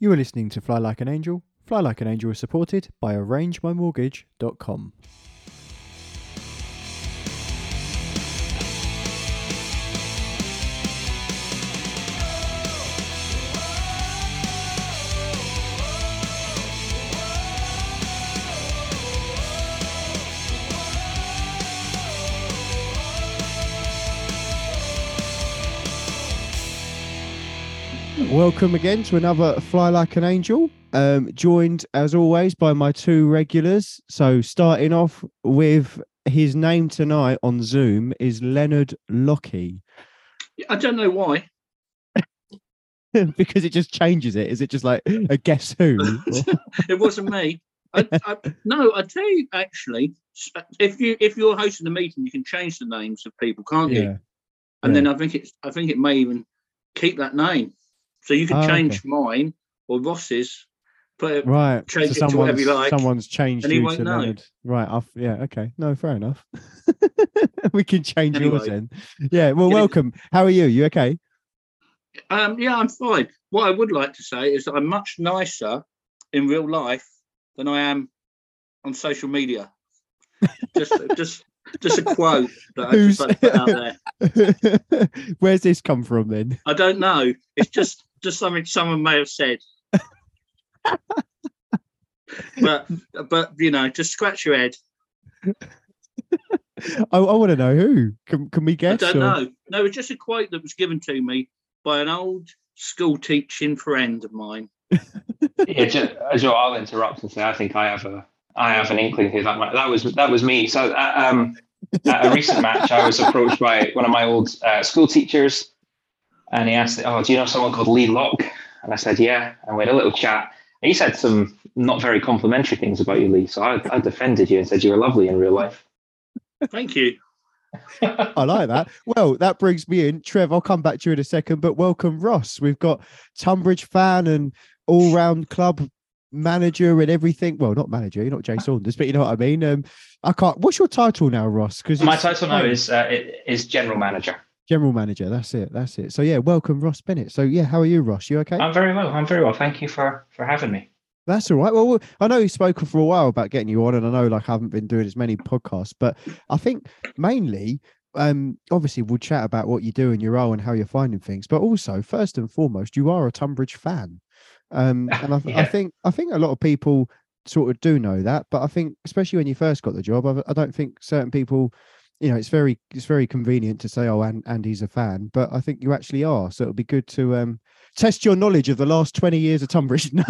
You are listening to Fly Like an Angel. Fly Like an Angel is supported by arrangemymortgage.com. Welcome again to another Fly Like an Angel, joined as always by my two regulars. So starting off with his name tonight on Zoom is Leonard Lockie. I don't know why. Because it just changes it. Is it just like a guess who? It wasn't me. I tell you actually, if you're hosting the meeting, you can change the names of people, can't you? And then I think it may even keep that name. So you can change mine or Ross's, change so it to whatever you like. Someone's changed and you won't know. Leonard. Right. Okay. No, fair enough. We can change yours then. Yeah. Well, welcome. How are you? You okay? I'm fine. What I would like to say is that I'm much nicer in real life than I am on social media. Just a quote that I just like to put out there. Where's this come from then? I don't know. It's just something someone may have said. but you know, just scratch your head. I want to know who. Can we guess? I don't know. No, it's just a quote that was given to me by an old school teaching friend of mine. Joe, I'll interrupt and say I think I have an inkling who that was me. So at a recent match, I was approached by one of my old school teachers, and he asked, "Oh, do you know someone called Lee Locke?" And I said, "Yeah." And we had a little chat. And he said some not very complimentary things about you, Lee. So I defended you and said you were lovely in real life. Thank you. I like that. Well, that brings me in, Trev. I'll come back to you in a second, but welcome, Ross. We've got Tonbridge fan and all-round club manager and everything. Well, not manager, you're not Jay Saunders, but you know what I mean. I can't. What's your title now, Ross? Because my title now is general manager. General manager. That's it. So yeah, welcome, Ross Bennett. So yeah, how are you, Ross? You okay? I'm very well. Thank you for having me. That's all right. Well, I know you've spoken for a while about getting you on, and I know I haven't been doing as many podcasts, but I think mainly, obviously, we'll chat about what you do in your role and how you're finding things, but also first and foremost, you are a Tonbridge fan. I think a lot of people sort of do know that, but I think especially when you first got the job, I don't think certain people, you know, it's very convenient to say, oh, Andy's a fan, but I think you actually are. So it'll be good to test your knowledge of the last 20 years of Tonbridge. No.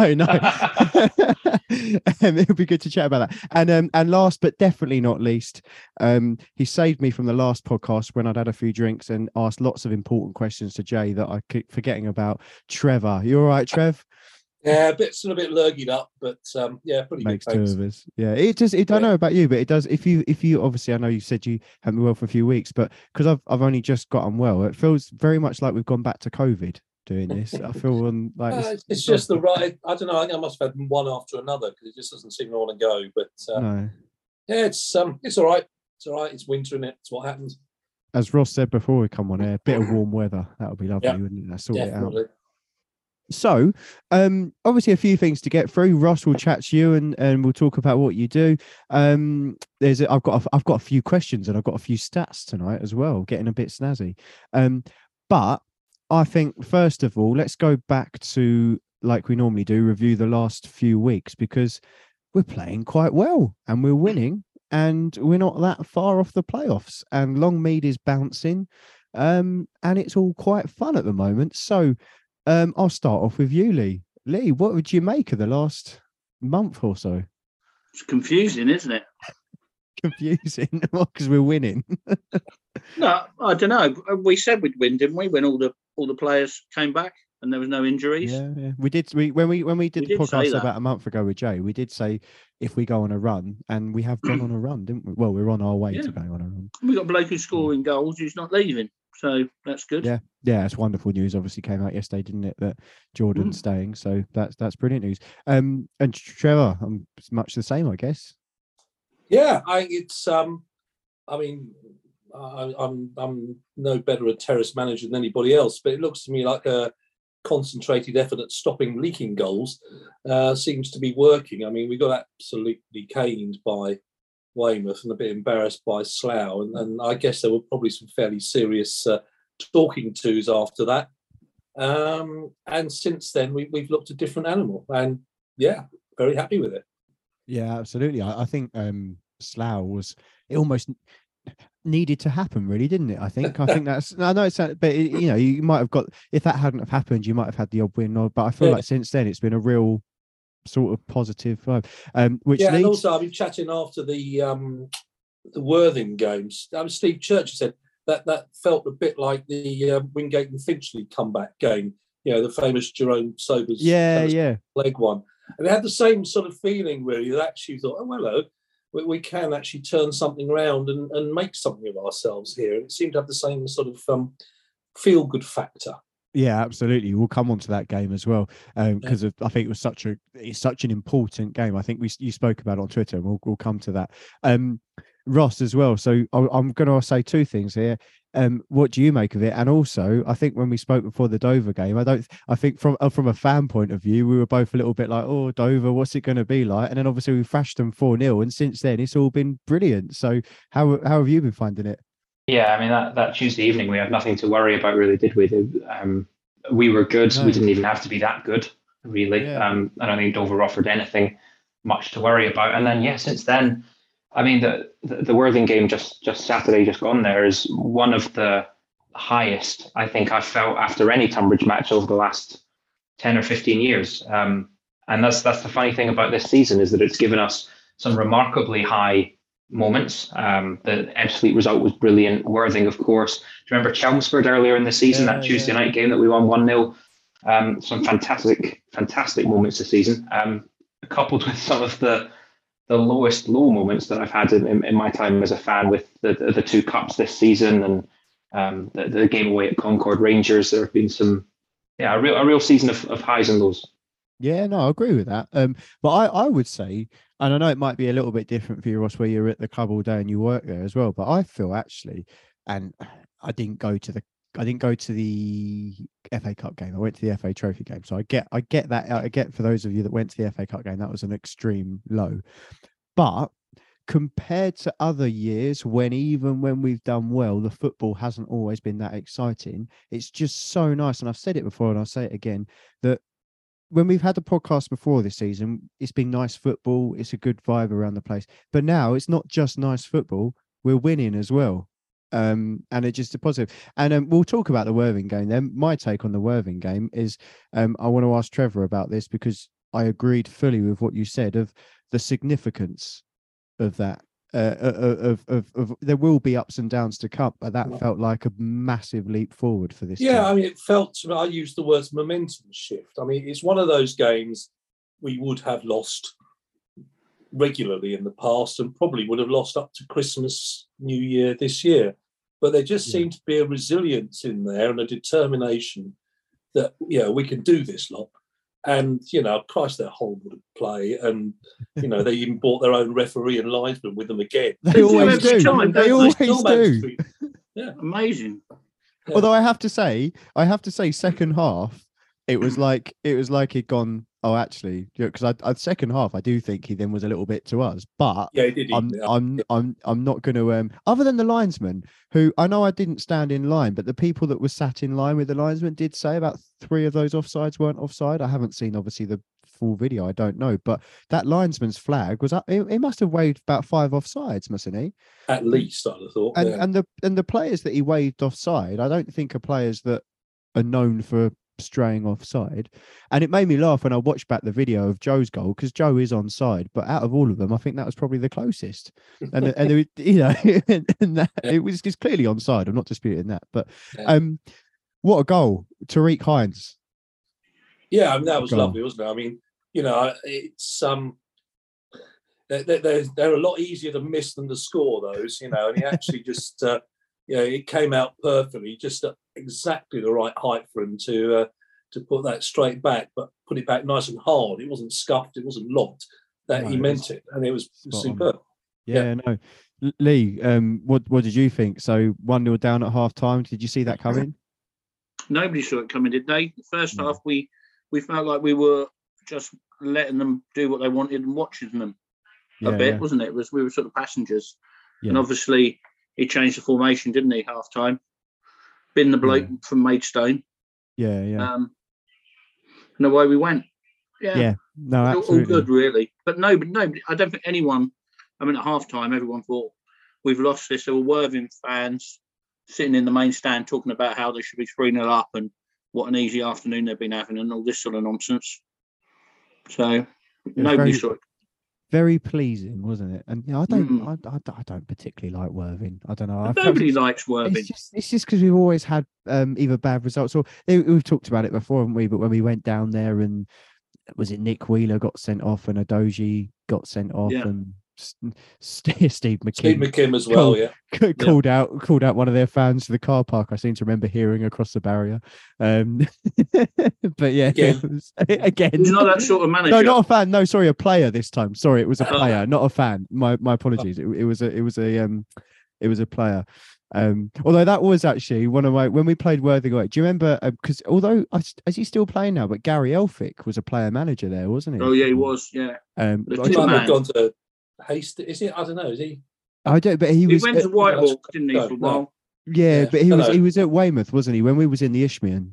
It'll be good to chat about that. And last but definitely not least, he saved me from the last podcast when I'd had a few drinks and asked lots of important questions to Jay that I keep forgetting about. Trevor, you all right, Trev? Yeah, a bit lurgied up, but pretty good. Makes two of us. Yeah, it does. I don't know about you, but it does. If you obviously, I know you said you haven't been well for a few weeks, but because I've only just gotten well, it feels very much like we've gone back to COVID doing this. I feel like it's just the right. I don't know. I think I must have had one after another because it just doesn't seem to all and go. But no. Yeah, it's all right. It's all right. It's winter, innit? It's what happens. As Ross said before we come on air, a bit of warm weather, that would be lovely, wouldn't it? Sort it out. So, obviously a few things to get through. Ross will chat to you and we'll talk about what you do. I've got a few questions and I've got a few stats tonight as well, getting a bit snazzy. But I think first of all, let's go back to, like we normally do, review the last few weeks because we're playing quite well and we're winning and we're not that far off the playoffs and Longmead is bouncing. And it's all quite fun at the moment. So, I'll start off with you, Lee. Lee, what would you make of the last month or so? It's confusing, isn't it? Confusing? Because we're winning. No, I don't know. We said we'd win, didn't we? When all the players came back and there was no injuries. Yeah. We did. When we did the podcast about a month ago with Jay, we did say if we go on a run, and we have gone on a run, didn't we? Well, we're on our way to going on a run. We got a bloke who's scoring goals who's not leaving. So that's good. Yeah, it's wonderful news. Obviously came out yesterday, didn't it, that Jordan's staying. So that's brilliant news. And Trevor, it's much the same, I guess. Yeah, I'm no better a terrace manager than anybody else, but it looks to me like concentrated effort at stopping leaking goals seems to be working. I mean, we got absolutely caned by Weymouth and a bit embarrassed by Slough, and I guess there were probably some fairly serious talking tos after that. And since then, we've looked a different animal, and yeah, very happy with it. Yeah, absolutely. I think Slough was, it almost needed to happen, really, didn't it? I think that's, I know it's, but it, you know, you might have got, if that hadn't have happened, you might have had the odd win, but I feel like since then it's been a real sort of positive vibe. Which leads... and also I've been chatting after the Worthing games. Steve Church said that felt a bit like the Wingate and Finchley comeback game. You know, the famous Jerome Sobers leg one, and it had the same sort of feeling really. That actually thought, oh hello, we can actually turn something around and make something of ourselves here. And it seemed to have the same sort of feel-good factor. Yeah, absolutely. We'll come on to that game as well because I think it was such an important game. I think you spoke about it on Twitter. And we'll come to that. Ross as well. So I'm going to say two things here. What do you make of it? And also, I think when we spoke before the Dover game, I think from a fan point of view, we were both a little bit like, oh, Dover, what's it going to be like? And then obviously we thrashed them 4-0, and since then it's all been brilliant. So how have you been finding it? Yeah, I mean that Tuesday evening we had nothing to worry about, really, did we? We were good. No. We didn't even have to be that good, really. Yeah. I don't think Dover offered anything much to worry about. And then since then. I mean, the Worthing game just Saturday, just gone there, is one of the highest I think I've felt after any Tonbridge match over the last 10 or 15 years. And that's the funny thing about this season, is that it's given us some remarkably high moments. The Ebbsfleet result was brilliant. Worthing, of course. Do you remember Chelmsford earlier in the season, that Tuesday night game that we won 1-0? Some fantastic moments this season, coupled with some of the lowest low moments that I've had in my time as a fan, with the two cups this season and the game away at Concord Rangers. There have been some, a real season of highs and lows. Yeah, no, I agree with that. But I would say, and I know it might be a little bit different for you, Ross, where you're at the club all day and you work there as well. But I feel actually, and I didn't go to the FA Cup game. I went to the FA Trophy game. So I get that. I get, for those of you that went to the FA Cup game, that was an extreme low. But compared to other years, when we've done well, the football hasn't always been that exciting. It's just so nice. And I've said it before and I'll say it again, that when we've had the podcast before this season, it's been nice football. It's a good vibe around the place. But now it's not just nice football. We're winning as well. And it's just a positive. And we'll talk about the Worthing game then. My take on the Worthing game is I want to ask Trevor about this, because I agreed fully with what you said of the significance of that. There will be ups and downs to come, but that felt like a massive leap forward for this. Yeah, game. I mean, it felt. I used the words momentum shift. I mean, it's one of those games we would have lost regularly in the past, and probably would have lost up to Christmas, New Year this year, but there just seemed to be a resilience in there and a determination that we can do this lot. And Christ, they're horrible to play, and they even bought their own referee and linesman with them again. They always do. They always do. Yeah, amazing. Yeah. Although I have to say, second half, it was like he'd gone. Oh, actually, because I second half, I do think he then was a little bit to us, but I'm not going to. Other than the linesman, who I know I didn't stand in line, but the people that were sat in line with the linesman did say about three of those offsides weren't offside. I haven't seen obviously the full video. I don't know, but that linesman's flag was up. He must have waved about five offsides, mustn't he? At least, I'd have thought. And the players that he waved offside, I don't think are players that are known for straying offside. And it made me laugh when I watched back the video of Joe's goal, because Joe is onside, but out of all of them I think that was probably the closest, and was, it was just clearly onside. I'm not disputing that, but what a goal. Tariq Hines, I mean, that was lovely, wasn't it? I mean, it's they're a lot easier to miss than to score those, and he actually just it came out perfectly, just exactly the right height for him to put that straight back, but put it back nice and hard. It wasn't scuffed, it wasn't locked. He meant it, and it was superb. No, Lee, what did you think? So 1-0 down at half time. Did you see that coming? nobody saw it coming, did they? The first half, we felt like we were just letting them do what they wanted and watching them a bit, wasn't it? We were sort of passengers. Yeah. And obviously, he changed the formation, didn't he, half-time? Bin the bloke from Maidstone. Yeah, yeah. And away we went. Yeah. No, absolutely. All good, really. But nobody, I don't think anyone, I mean, at half-time, everyone thought, we've lost this. There were Worthing fans sitting in the main stand talking about how they should be 3-0 up and what an easy afternoon they've been having and all this sort of nonsense. So nobody saw it. Very pleasing, wasn't it? And you know, I don't particularly like Worthing. I don't know. Nobody likes Worthing. It's just because we've always had either bad results or we've talked about it before, haven't we? But when we went down there and was it Nick Wheeler got sent off and Adoji got sent off and Steve McKim as well, called out one of their fans to the car park. I seem to remember hearing across the barrier. But again, he's not that sort of manager. No, not a fan. No, sorry, a player this time. Sorry, it was a player, not a fan. My apologies. It was a player. Although that was actually one of my when we played Worthing away. Do you remember? Because although is he still playing now? But Gary Elphick was a player manager there, wasn't he? Oh yeah, he was. Yeah. He might have gone to Hastings, is it? I don't know. Is he? I don't. But he went to Whitehall, didn't he? For a while. Yeah, but he was at Weymouth, wasn't he? When we was in the Ishmian,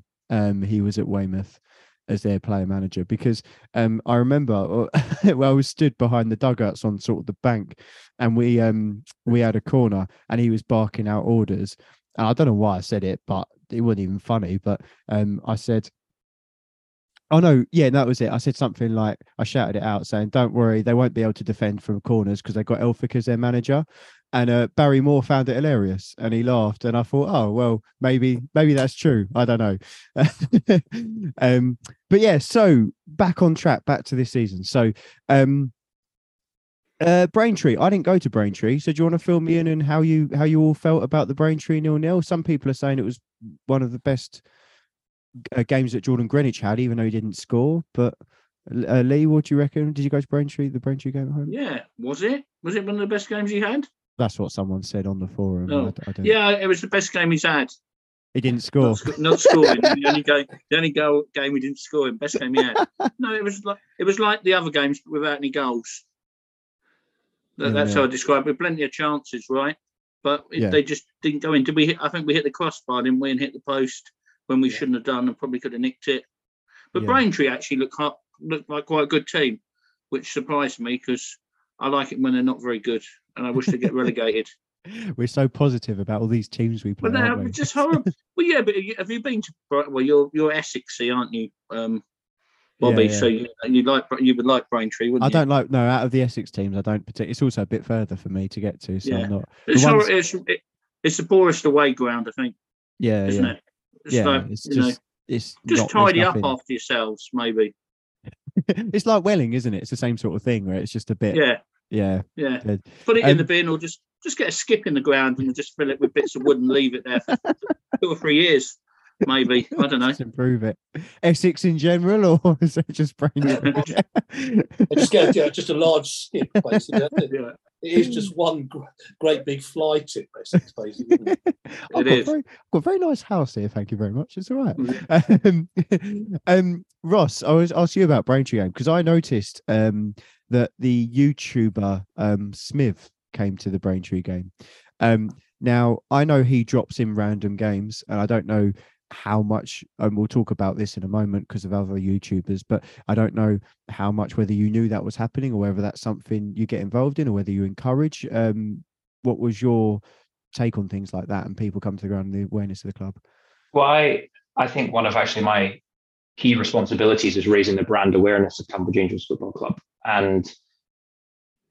he was at Weymouth as their player manager because I remember I was stood behind the dugouts on sort of the bank, and we had a corner, and he was barking out orders. And I don't know why I said it, but it wasn't even funny. But I said. Oh, no. Yeah, that was it. I said something like I shouted it out saying, don't worry, they won't be able to defend from corners because they got Elphick as their manager. And Barry Moore found it hilarious and he laughed. And I thought, oh, well, maybe that's true. I don't know. But yeah, so back on track, back to this season. So Braintree, I didn't go to Braintree. So do you want to fill me in on how you all felt about the Braintree 0-0? Some people are saying it was one of the best games that Jordan Greenwich had, even though he didn't score. But Lee, what do you reckon? Did you go to Braintree, the Braintree game at home? Yeah, was it one of the best games he had? That's what someone said on the forum. Oh. Yeah, it was the best game he's had. He didn't score. Not scoring. The only game he didn't score in. Best game he had. No, it was like the other games but without any goals. That's how I describe it. Plenty of chances, right? But they just didn't go in. Did we? I think we hit the crossbar, didn't we? And hit the post. When we shouldn't have done and probably could have nicked it. But Braintree actually looked like quite a good team, which surprised me because I like it when they're not very good and I wish they get relegated. We're so positive about all these teams we play. But they're just horrible. Well, yeah, but have you been to Braintree? Well, you're Essexy, aren't you, Bobby? Yeah, yeah. So you would like Braintree, wouldn't you? I don't like, no, out of the Essex teams, I don't particularly. It's also a bit further for me to get to, so I'm not. It's the poorest away ground, I think. Yeah, isn't it? It's it's just tidy up after yourselves, maybe. It's like Welling, isn't it? It's the same sort of thing where it's just a bit. Yeah. Dead. Put it in the bin, or just get a skip in the ground and just fill it with bits of wood and leave it there for 2 or 3 years, maybe. I don't know. Just improve it. Essex in general, or is it just Braintree? Just a large skip, basically. It is just one great big fly tip, basically. Isn't it? I've got a very nice house here. Thank you very much. It's all right. Ross, I was asking you about Braintree game because I noticed that the YouTuber Smith came to the Braintree game. Now I know he drops in random games, and I don't know how much, and we'll talk about this in a moment because of other YouTubers, but I don't know how much, whether you knew that was happening or whether that's something you get involved in or whether you encourage. What was your take on things like that and people come to the ground and the awareness of the club? Well, I think one of actually my key responsibilities is raising the brand awareness of Tonbridge Angels Football Club, and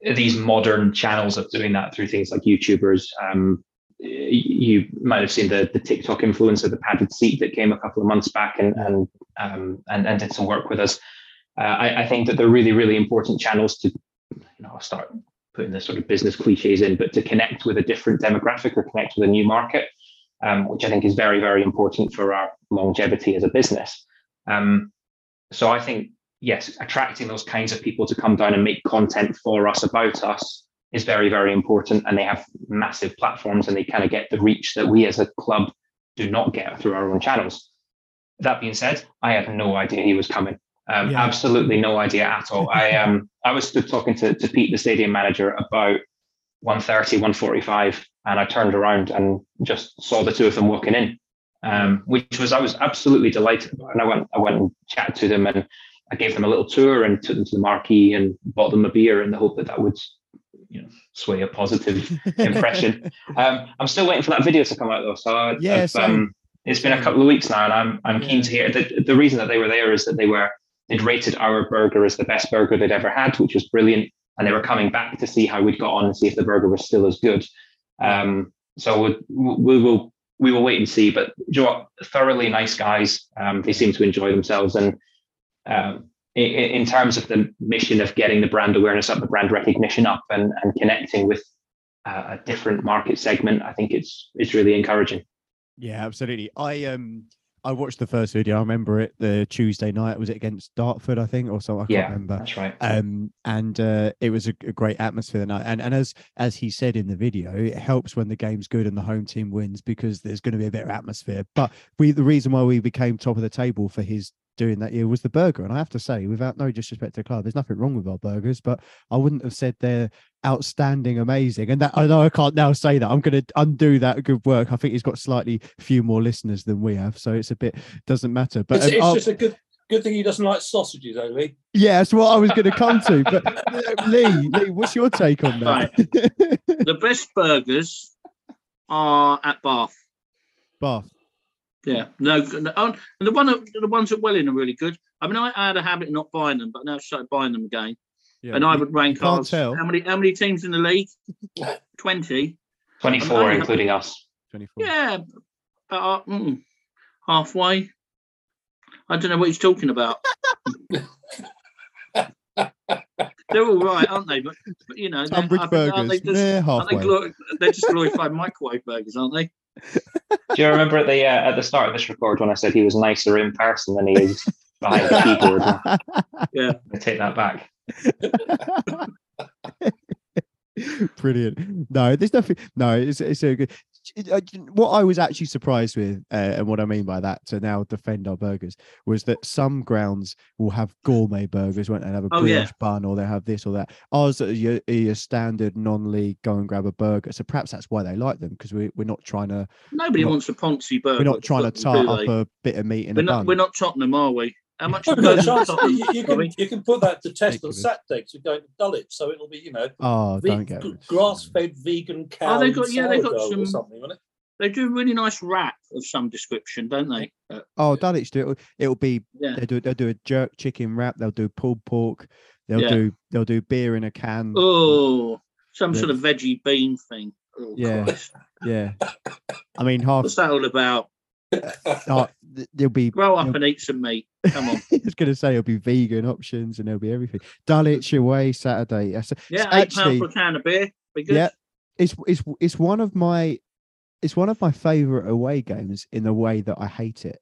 these modern channels of doing that through things like YouTubers. You might have seen the TikTok influencer, the Padded Seat, that came a couple of months back and did some work with us. I think that they're really, really important channels to, I'll start putting this sort of business cliches in, but to connect with a different demographic or connect with a new market, which I think is very, very important for our longevity as a business. So I think, yes, attracting those kinds of people to come down and make content for us, about us, is very, very important, and they have massive platforms and they kind of get the reach that we as a club do not get through our own channels. That being said, I had no idea he was coming. Absolutely no idea at all. I was talking to Pete, the stadium manager, about 1:30, 1:45, and I turned around and just saw the two of them walking in, which I was absolutely delighted about. And I went and chatted to them, and I gave them a little tour and took them to the marquee and bought them a beer in the hope that would, sway a positive impression. I'm still waiting for that video to come out though. So it's been a couple of weeks now, and I'm keen to hear. The reason that they were there is that they'd rated our burger as the best burger they'd ever had, which was brilliant. And they were coming back to see how we'd got on and see if the burger was still as good. So we will wait and see. But you know what? Thoroughly nice guys. They seem to enjoy themselves. And in terms of the mission of getting the brand awareness up, the brand recognition up, and connecting with a different market segment, I think it's really encouraging. Yeah, absolutely. I watched the first video. I remember it the Tuesday night. Was it against Dartford, I think, or so? I can't remember. That's right. And it was a great atmosphere the night. And as he said in the video, it helps when the game's good and the home team wins because there's going to be a better atmosphere. But the reason why we became top of the table for his doing that year was the burger. And I have to say, without no disrespect to the club, there's nothing wrong with our burgers, but I wouldn't have said they're outstanding, amazing. And that, I know I can't now say that. I'm going to undo that good work. I think he's got slightly few more listeners than we have, so it's a bit, doesn't matter. But it's just a good thing he doesn't like sausages, Lee. Yeah, that's what I was going to come to. But Lee, what's your take on that? Right. The best burgers are at Bath. Yeah, no, and the ones at Welling are really good. I mean, I had a habit of not buying them, but now I've started buying them again. Yeah, and I would rank ours. How many teams in the league? 20. 24, including us. 24. Yeah, about halfway. I don't know what he's talking about. They're all right, aren't they? But Tonbridge burgers. They're just glorified microwave burgers, aren't they? Do you remember at the start of this record when I said he was nicer in person than he is behind the keyboard? Yeah, I take that back. Brilliant. No, there's nothing. No, it's so good. What I was actually surprised with, and what I mean by that, to now defend our burgers, was that some grounds will have gourmet burgers, won't they? Have a brioche bun, or they have this or that. Ours are your standard non-league go and grab a burger. So perhaps that's why they like them, because we're not trying to. Nobody wants a poncy burger. We're not trying to tart up a bit of meat in a bun. We're not Tottenham, are we? How much you can put that to test on Saturday because we're going to Dulwich, so it'll be grass-fed vegan cow. Oh, they got some. Something, isn't it? They do a really nice wrap of some description, don't they? Dulwich do it. It'll be they'll do a jerk chicken wrap. They'll do pulled pork. They'll do beer in a can. Oh, some sort of veggie bean thing. Oh, yeah. I mean, what's that all about? There'll be grow up and eat some meat. Come on. I was going to say there'll be vegan options and there'll be everything. Dulwich away Saturday. Yeah, £8 for a can of beer. Be good. Yeah, it's one of my favourite away games in the way that I hate it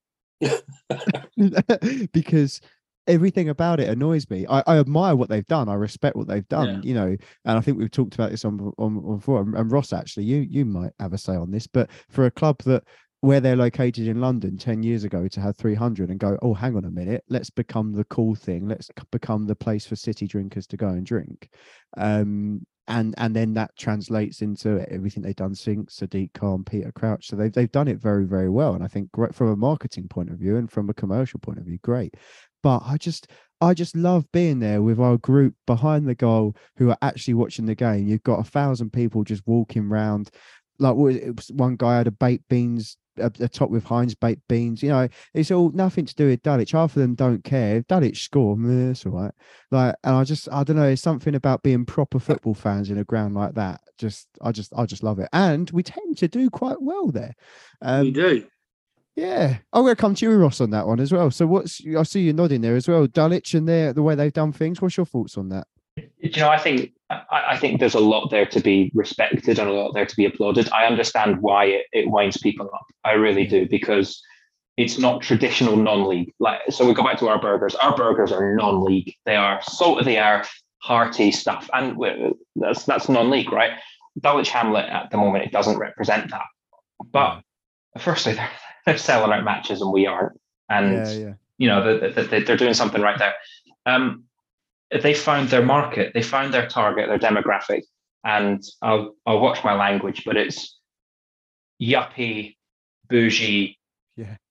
because everything about it annoys me. I admire what they've done. I respect what they've done. And I think we've talked about this on forum. And Ross, actually, you might have a say on this, but for a club that. Where they're located in London 10 years ago to have 300 and go, oh, hang on a minute, let's become the cool thing. Let's become the place for city drinkers to go and drink. And then that translates into everything they've done since Sadiq Khan, Peter Crouch. So they've done it very, very well. And I think from a marketing point of view and from a commercial point of view, great. But I just love being there with our group behind the goal who are actually watching the game. You've got 1,000 people just walking around. Like it was one guy had a top with Heinz baked beans, it's all nothing to do with Dulwich. Half of them don't care. If Dulwich score, that's all right. And I don't know, it's something about being proper football fans in a ground like that. I just love it. And we tend to do quite well there. We do. Yeah. I'm going to come to you, Ross, on that one as well. So I see you nodding there as well. Dulwich and the way they've done things. What's your thoughts on that? I think there's a lot there to be respected and a lot there to be applauded. I understand why it winds people up. I really do, because it's not traditional non-league. So we go back to our burgers. Our burgers are non-league. They are salt of the earth, hearty stuff, and that's non-league, right? Dulwich Hamlet at the moment, it doesn't represent that. But firstly, they're selling out matches and we aren't. and you know, they're doing something right there. They found their market, they found their target, their demographic, and I'll watch my language, but it's yuppie, bougie,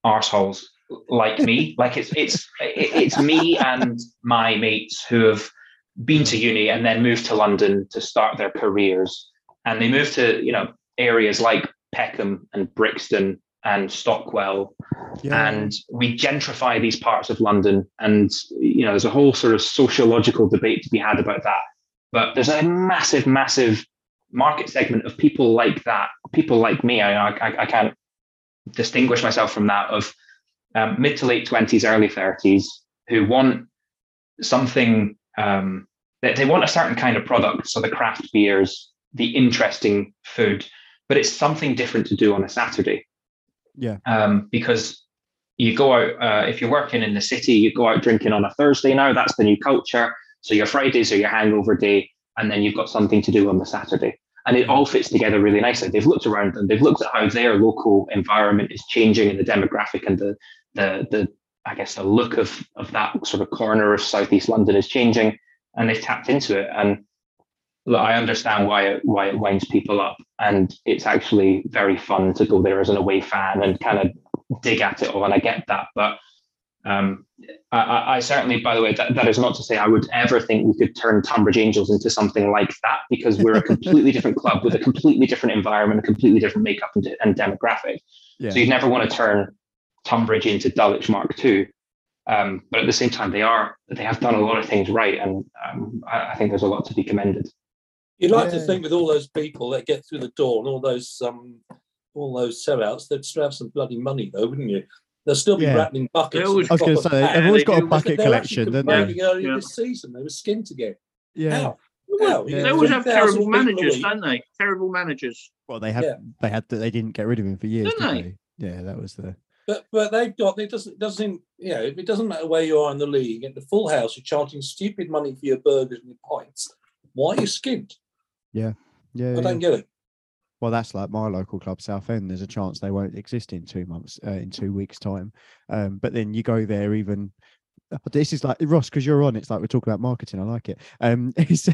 arseholes like me. Like it's me and my mates who have been to uni and then moved to London to start their careers, and they moved to, you know, areas like Peckham and Brixton and Stockwell, and we gentrify these parts of London, and you know, there's a whole sort of sociological debate to be had about that, but there's a massive market segment of people like that, people like me. I can't distinguish myself from that, of mid to late 20s, early 30s, who want something, they want a certain kind of product, so the craft beers, the interesting food, but it's something different to do on a Saturday. Because you go out, if you're working in the city, you go out drinking on a Thursday now, that's the new culture. So your Fridays are your hangover day, and then you've got something to do on the Saturday. And it all fits together really nicely. They've looked around them, they've looked at how their local environment is changing, and the demographic and the I guess the look of that sort of corner of Southeast London is changing, and they've tapped into it. And look, I understand why it winds people up, and it's actually very fun to go there as an away fan and kind of dig at it all, and I get that. But I certainly, by the way, that is not to say I would ever think we could turn Tonbridge Angels into something like that, because we're a completely different club with a completely different environment, a completely different makeup and demographic. So you'd never want to turn Tonbridge into Dulwich Mark II. But at the same time, they have done a lot of things right, and I think there's a lot to be commended. You'd like to think with all those people that get through the door and all those sellouts, they'd still have some bloody money, though, wouldn't you? They'll still be rattling buckets. I was going to say, everyone's got a bucket collection, don't they? Earlier this season, they were skint again. Yeah. Well, they always have terrible managers, don't they? Terrible managers. Well, they didn't get rid of him for years, did they? Yeah, that was the. But they've got, it doesn't matter where you are in the league, at the full house, you're charging stupid money for your burgers and your pints. Why are you skint? Yeah. I don't get it. Well, that's like my local club, Southend. There's a chance they won't exist in 2 months, in 2 weeks' time. But then you go there, even. This is like Ross, because you're on. It's like we're talking about marketing. I like it. It's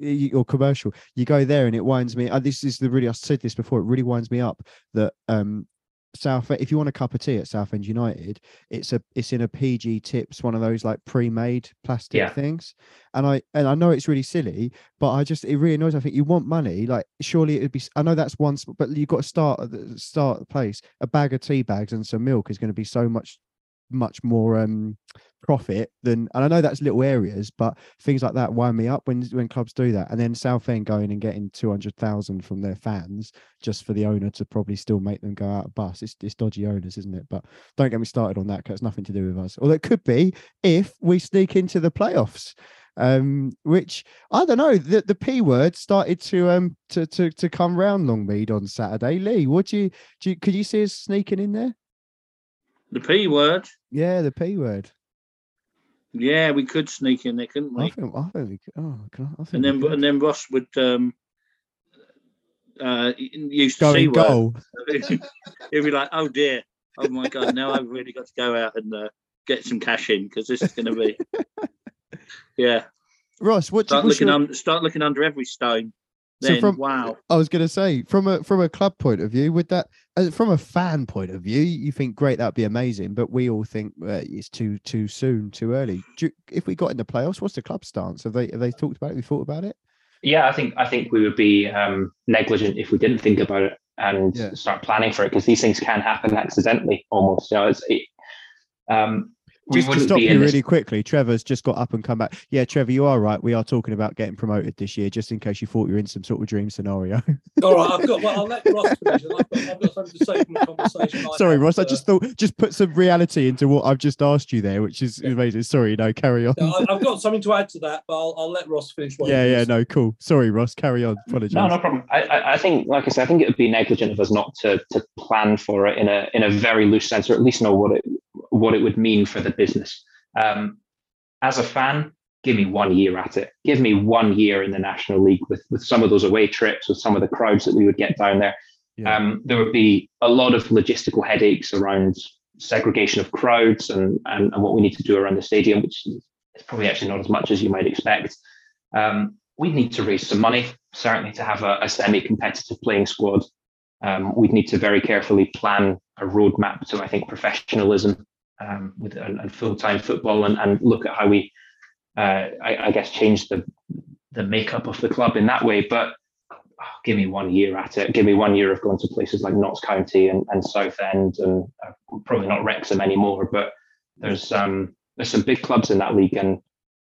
your commercial. You go there, and it winds me. This is I said this before. It really winds me up that Southend, if you want a cup of tea at Southend United, it's in a PG Tips, one of those like pre-made plastic things, and I know it's really silly, but it really annoys me. I think you want money, like surely it would be. I know that's one, but you've got to start the place. A bag of tea bags and some milk is going to be so much more profit than, and I know that's little areas, but things like that wind me up when clubs do that. And then Southend going and getting 200,000 from their fans just for the owner to probably still make them go out a bus. It's dodgy owners, isn't it? But don't get me started on that, because it's nothing to do with us. Although it could be if we sneak into the playoffs, which I don't know. The P word started to come round Longmead on Saturday. Lee, could you see us sneaking in there? The P word. Yeah, the P word. Yeah, we could sneak in there, couldn't we? I think we could. And then Ross would use the C word. He'd be like, "Oh dear, oh my God, now I've really got to go out and get some cash in, because this is going to be." Yeah, Ross, start looking under every stone. Then, so I was going to say, from a club point of view, with that, from a fan point of view, you think great, that'd be amazing, but we all think it's too soon, too early. If we got in the playoffs, what's the club stance? Have they talked about it? Have we thought about it? Yeah, I think we would be negligent if we didn't think about it and start planning for it, because these things can happen accidentally, almost. You know, just to stop you really quickly, Trevor's just got up and come back. Yeah, Trevor, you are right. We are talking about getting promoted this year, just in case you thought you were in some sort of dream scenario. All right, I'll let Ross finish. I've got something to say from the conversation. Sorry, Ross, I just thought, just put some reality into what I've just asked you there, which is amazing. Sorry, no, carry on. I've got something to add to that, but I'll let Ross finish. Cool. Sorry, Ross, carry on. Apologies. No problem. I think, like I said, I think it would be negligent of us not to plan for it in a very loose sense, or at least know what it would mean for the business. As a fan, give me 1 year at it. Give me 1 year in the National League with some of those away trips, with some of the crowds that we would get down there. There would be a lot of logistical headaches around segregation of crowds and what we need to do around the stadium, which is probably actually not as much as you might expect. We'd need to raise some money, certainly, to have a semi-competitive playing squad. We'd need to very carefully plan a roadmap to, I think, professionalism and full-time football, and look at how we, I guess, change the makeup of the club in that way. But give me 1 year at it. Give me 1 year of going to places like Notts County and Southend, and probably not Wrexham anymore. But there's some big clubs in that league, and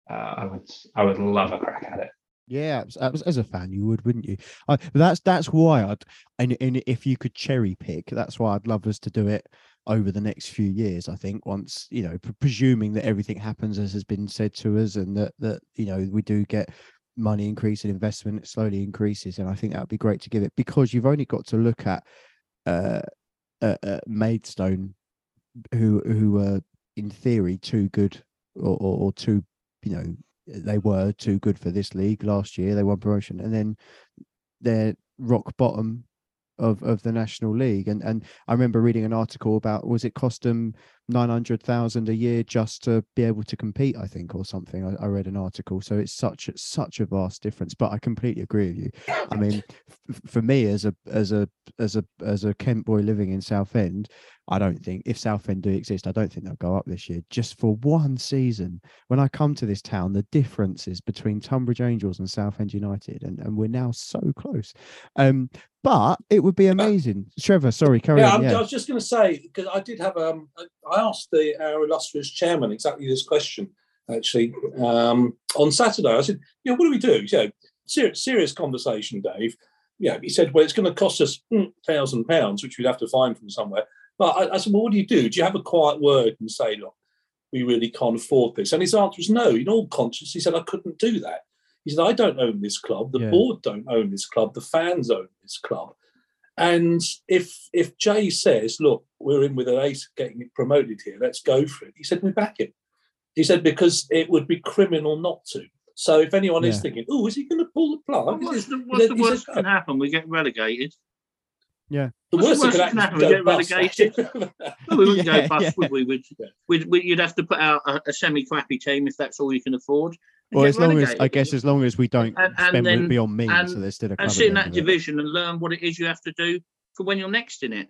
I would love a crack at it. Yeah, as a fan, you would, wouldn't you? That's why I'd, and if you could cherry pick, that's why I'd love us to do it over the next few years. I think once, you know, presuming that everything happens as has been said to us, and that you know, we do get money increase and investment slowly increases, and I think that'd be great to give it, because you've only got to look at Maidstone, who were in theory too good, or too, you know, they were too good for this league last year. They won promotion, and then they're rock bottom of the National League. And I remember reading an article about, was it cost them 900,000 a year just to be able to compete, I think, or something. I read an article. So it's such a vast difference, but I completely agree with you. I mean, for me as a Kent boy living in Southend, I don't think, if Southend do exist, I don't think they'll go up this year just for one season. When I come to this town, the differences between Tonbridge Angels and Southend United, and we're now so close. But it would be amazing. Trevor, sorry, carry on. I was just going to say, because I did have I asked our illustrious chairman exactly this question, actually, on Saturday. I said, "Yeah, what do we do?" You know, serious conversation, Dave. Yeah, he said, "Well, it's going to cost us £1,000, which we'd have to find from somewhere." But I said, "Well, what do you do? Do you have a quiet word and say, look, we really can't afford this?" And his answer was no. In all conscience, he said, "I couldn't do that." He said, "I don't own this club. The board don't own this club. The fans own this club." And if Jay says, "Look, we're in with an ace getting it promoted here, let's go for it," he said, "we back him." He said, because it would be criminal not to. So if anyone is thinking, "Oh, is he going to pull the plug?" What's the worst that can happen? We get relegated. Yeah. The worst that can happen, we get relegated. Well, we wouldn't go bust, would we? You'd have to put out a semi-crappy team if that's all you can afford. Well, as long as we don't spend beyond means, so there's still a club. And sit in that division and learn what it is you have to do for when you're next in it.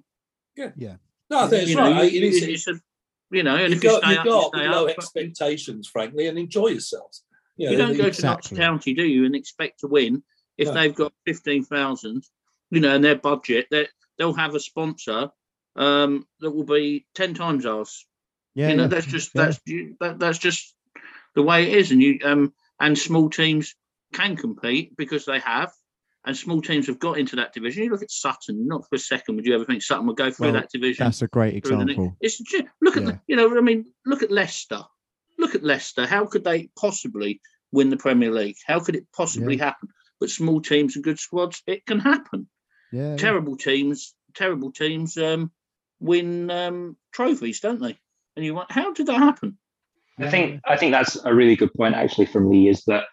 Yeah, yeah. No, I think it's right. You've got low expectations, frankly, and enjoy yourselves. You don't go to Notts County, do you, and expect to win if they've got 15,000, you know, and their budget. They'll have a sponsor that will be 10 times ours. Yeah, that's just the way it is, and you and small teams can compete because they have, and small teams have got into that division. You look at Sutton, not for a second would you ever think Sutton would go through that division. That's a great example. Look at Leicester. Look at Leicester. How could they possibly win the Premier League? How could it possibly happen? But small teams and good squads, it can happen. Yeah. Terrible teams win trophies, don't they? And you want, how did that happen? I think that's a really good point, actually, from Lee, is that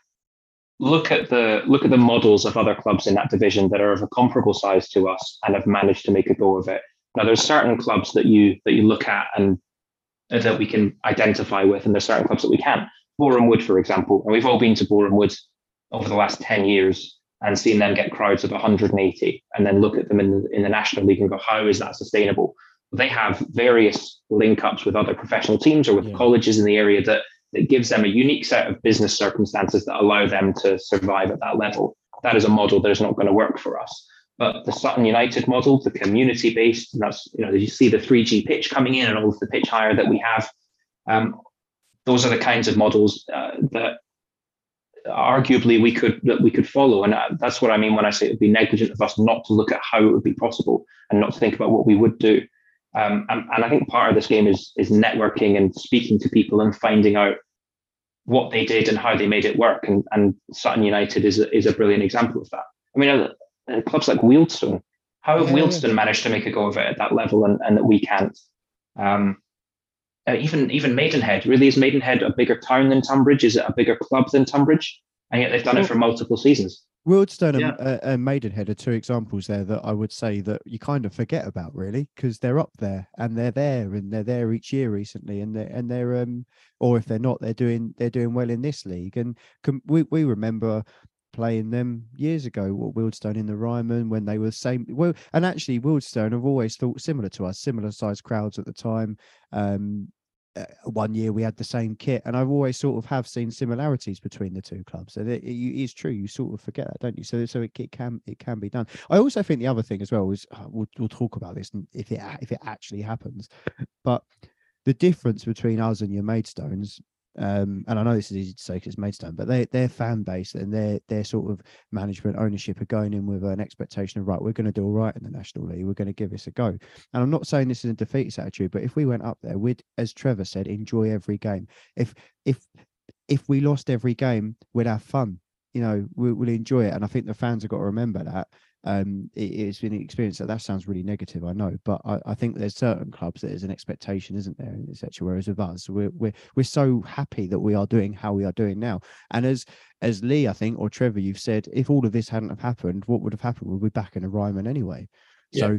look at the models of other clubs in that division that are of a comparable size to us and have managed to make a go of it. Now, there's certain clubs that you look at and that we can identify with, and there's certain clubs that we can't. Boreham Wood, for example, and we've all been to Boreham Wood over the last 10 years and seen them get crowds of 180, and then look at them in the National League and go, how is that sustainable? They have various link-ups with other professional teams or with colleges in the area that gives them a unique set of business circumstances that allow them to survive at that level. That is a model that is not going to work for us. But the Sutton United model, the community-based, and that's, you know, you see the 3G pitch coming in and all of the pitch hire that we have. Those are the kinds of models that arguably we could follow, and that's what I mean when I say it would be negligent of us not to look at how it would be possible and not to think about what we would do. And I think part of this game is networking and speaking to people and finding out what they did and how they made it work. And Sutton United is a brilliant example of that. I mean, clubs like Wealdstone, how have Wealdstone managed to make a go of it at that level and that we can't? Even Maidenhead, really, is Maidenhead a bigger town than Tonbridge? Is it a bigger club than Tonbridge? And yet they've done it for multiple seasons. Wealdstone and Maidenhead are two examples there that I would say that you kind of forget about, really, because they're up there and they're there each year recently, and they're or if they're not, they're doing well in this league. And we remember playing them years ago, Wealdstone in the Ryman, when they were the same. Well, and actually Wealdstone have always thought similar to us, similar sized crowds at the time. One year we had the same kit, and I've always sort of have seen similarities between the two clubs. So it's true, you sort of forget that, don't you? So it can be done. I also think the other thing as well is we'll talk about this if it actually happens, but the difference between us and your Maidstones, and I know this is easy to say because it's Maidstone, but their fan base and their sort of management ownership are going in with an expectation of, right, we're going to do all right in the National League, we're going to give this a go. And I'm not saying this is a defeatist attitude, but if we went up there, we'd, as Trevor said, enjoy every game. If we lost every game, we'd have fun, you know, we'll enjoy it. And I think the fans have got to remember that. It's been an experience that sounds really negative, I know, but I think there's certain clubs that there's an expectation, isn't there, etc. Whereas with us, we're so happy that we are doing how we are doing now. And as Lee, I think, or Trevor, you've said, if all of this hadn't have happened, what would have happened? We'll be back in a Ryman anyway. Yeah. So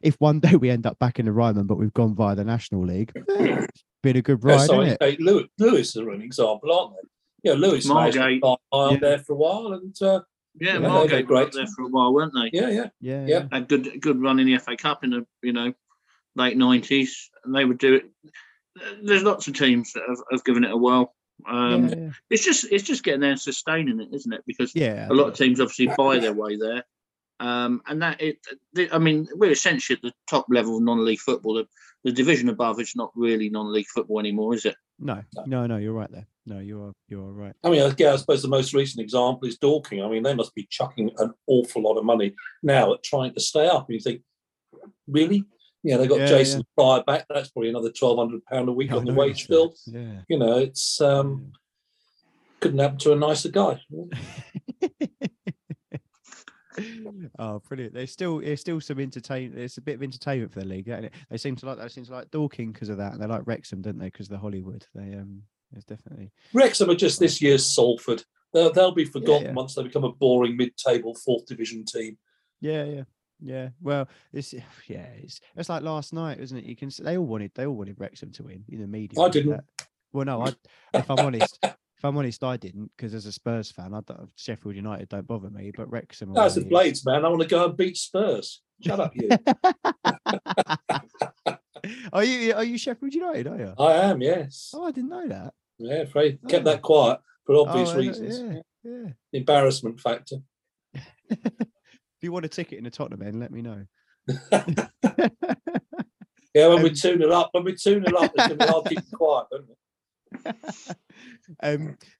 if one day we end up back in the Ryman, but we've gone via the National League, it's been a good ride. So Lewis are an example, aren't they? Yeah, Lewis Margate there for a while, and. Yeah, Margate were up there for a while, weren't they? Yeah. Had good run in the FA Cup in the late '90s, and they would do it. There's lots of teams that have given it a while. It's just getting there and sustaining it, isn't it? Because a lot of teams obviously buy their way there, and that it. I mean, we're essentially at the top level of non-league football. The division above is not really non-league football anymore, is it? No, you're right there. No, you are right. I mean, I suppose the most recent example is Dorking. I mean, they must be chucking an awful lot of money now at trying to stay up. And you think, really? Yeah, they got Jason Pryor back. That's probably another £1,200 a week on the wage bill. Yeah. You know, it's couldn't happen to a nicer guy. Oh, brilliant! There's still some entertainment. There's a bit of entertainment for the league, isn't it? They seem to like Dorking because of that, and they like Wrexham, don't they? Because of the Hollywood. There's definitely Wrexham are just this year's Salford. They'll be forgotten once they become a boring mid-table fourth division team. Yeah. Well, it's like last night, isn't it? You can see they all wanted Wrexham to win in the media. I didn't. Well, no, If I'm honest, I didn't, because as a Spurs fan, Sheffield United don't bother me, but Wrexham... That's the Blades, man. I want to go and beat Spurs. Shut up, you. Are you Sheffield United, are you? I am, yes. Oh, I didn't know that. Yeah, Fred kept that quiet for obvious reasons. Yeah. Embarrassment factor. If you want a ticket in the Tottenham end, let me know. When we tune it up, it's going to be hard to keep it quiet, don't we?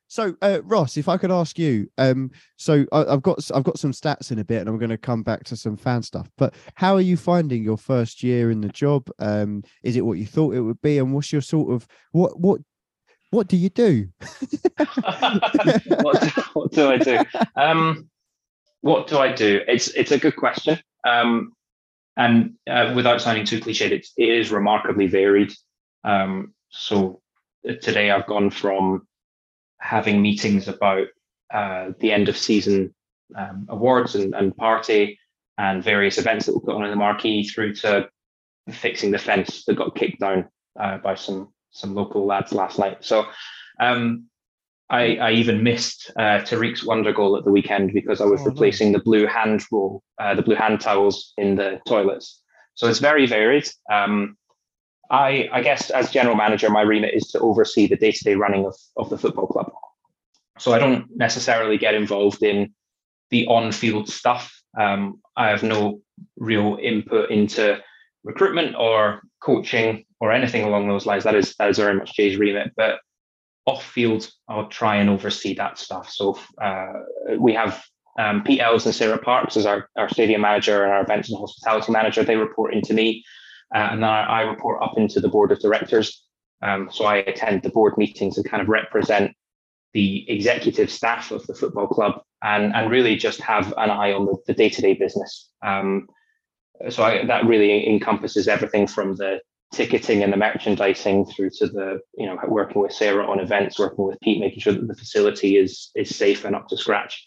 So Ross, if I could ask you, I've got some stats in a bit, and I'm going to come back to some fan stuff, but how are you finding your first year in the job? Is it what you thought it would be, and what's your sort of what do you do? What do I do? What do I do? It's a good question, and without sounding too cliched, it is remarkably varied. So today I've gone from having meetings about the end of season awards and party and various events that were put on in the marquee, through to fixing the fence that got kicked down by some local lads last night. So I even missed Tariq's wonder goal at the weekend because I was replacing the blue hand towels in the toilets. So it's very varied. I guess as general manager, my remit is to oversee the day-to-day running of the football club. So I don't necessarily get involved in the on-field stuff. I have no real input into recruitment or coaching or anything along those lines. That is very much Jay's remit. But off-field, I'll try and oversee that stuff. So we have Pete Ells and Sarah Parks as our stadium manager and our events and hospitality manager. They report into me. And then I report up into the board of directors. So I attend the board meetings and kind of represent the executive staff of the football club and really just have an eye on the day-to-day business. So that really encompasses everything from the ticketing and the merchandising through to the, working with Sarah on events, working with Pete, making sure that the facility is safe and up to scratch.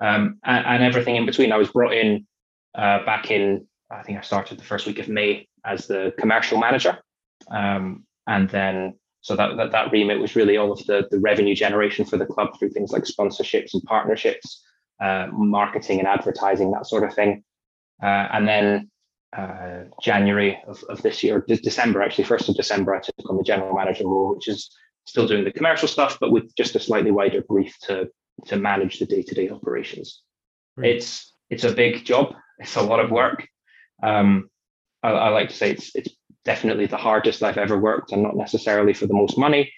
and everything in between. I was brought in back in, I think I started the first week of May as the commercial manager. And then, so that remit was really all of the revenue generation for the club through things like sponsorships and partnerships, marketing and advertising, that sort of thing. And then January of this year, December actually, 1st of December, I took on the general manager role, which is still doing the commercial stuff, but with just a slightly wider brief to manage the day-to-day operations. Right. It's a big job. It's a lot of work. I like to say it's definitely the hardest I've ever worked, and not necessarily for the most money.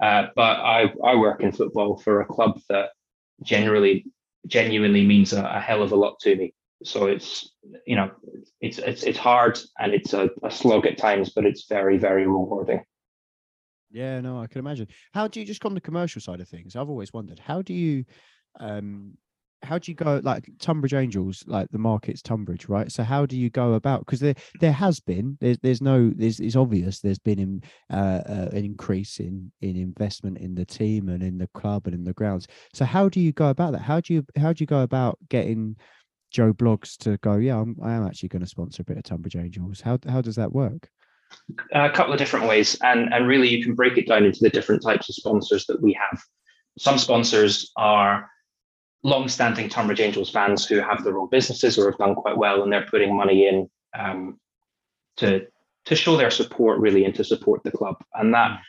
But I work in football for a club that genuinely means a hell of a lot to me. So it's hard, and it's a slog at times, but it's very, very rewarding. Yeah, no, I can imagine. How do you, just on the commercial side of things, I've always wondered, how do you go, like Tonbridge Angels, like the market's Tonbridge, right? So how do you go about, because there has been, it's obvious there's been an increase in investment in the team and in the club and in the grounds. So how do you go about that? How do you go about getting Joe Bloggs to go, yeah, I am actually going to sponsor a bit of Tonbridge Angels? How does that work? A couple of different ways, and really you can break it down into the different types of sponsors that we have. Some sponsors are long-standing Tonbridge Angels fans who have their own businesses or have done quite well, and they're putting money in to show their support, really, and to support the club, and that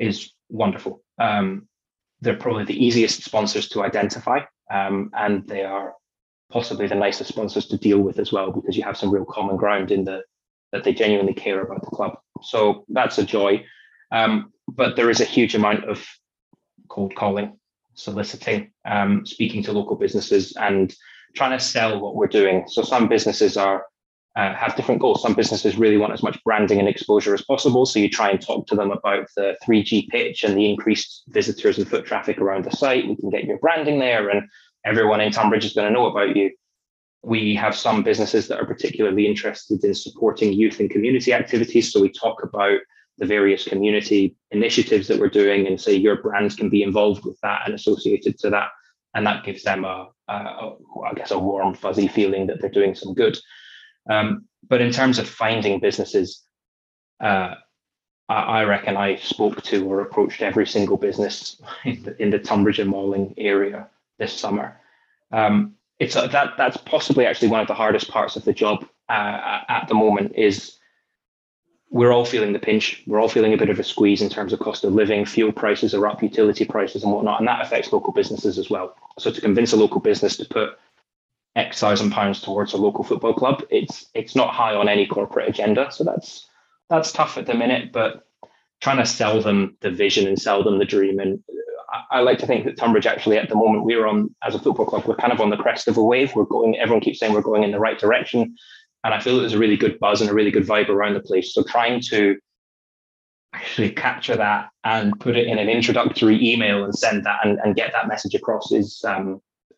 is wonderful. They're probably the easiest sponsors to identify, and they are possibly the nicest sponsors to deal with as well, because you have some real common ground in that they genuinely care about the club. So that's a joy. But there is a huge amount of cold calling, soliciting, speaking to local businesses and trying to sell what we're doing. So some businesses have different goals. Some businesses really want as much branding and exposure as possible. So you try and talk to them about the 3G pitch and the increased visitors and foot traffic around the site. We can get your branding there and everyone in Tonbridge is going to know about you. We have some businesses that are particularly interested in supporting youth and community activities. So we talk about the various community initiatives that we're doing and say your brand can be involved with that and associated to that. And that gives them a warm, fuzzy feeling that they're doing some good. But in terms of finding businesses, I reckon I spoke to or approached every single business in the Tonbridge and Malling area this summer. That's possibly actually one of the hardest parts of the job at the moment. Is we're all feeling the pinch. We're all feeling a bit of a squeeze in terms of cost of living. Fuel prices are up, utility prices and whatnot, and that affects local businesses as well. So to convince a local business to put X thousand pounds towards a local football club, it's not high on any corporate agenda. So that's tough at the minute. But trying to sell them the vision and sell them the dream, and I like to think that Tonbridge actually at the moment we're on, as a football club, we're kind of on the crest of a wave. We're going, everyone keeps saying we're going in the right direction. And I feel there's a really good buzz and a really good vibe around the place. So trying to actually capture that and put it in an introductory email and send that and get that message across is,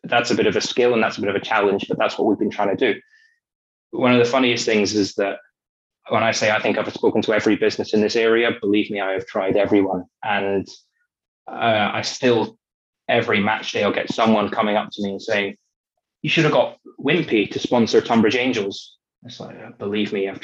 that's a bit of a skill and that's a bit of a challenge, but that's what we've been trying to do. One of the funniest things is that when I say I think I've spoken to every business in this area, believe me, I have tried everyone. And I still, every match day, I'll get someone coming up to me and saying, you should have got Wimpy to sponsor Tonbridge Angels. It's like, believe me, I have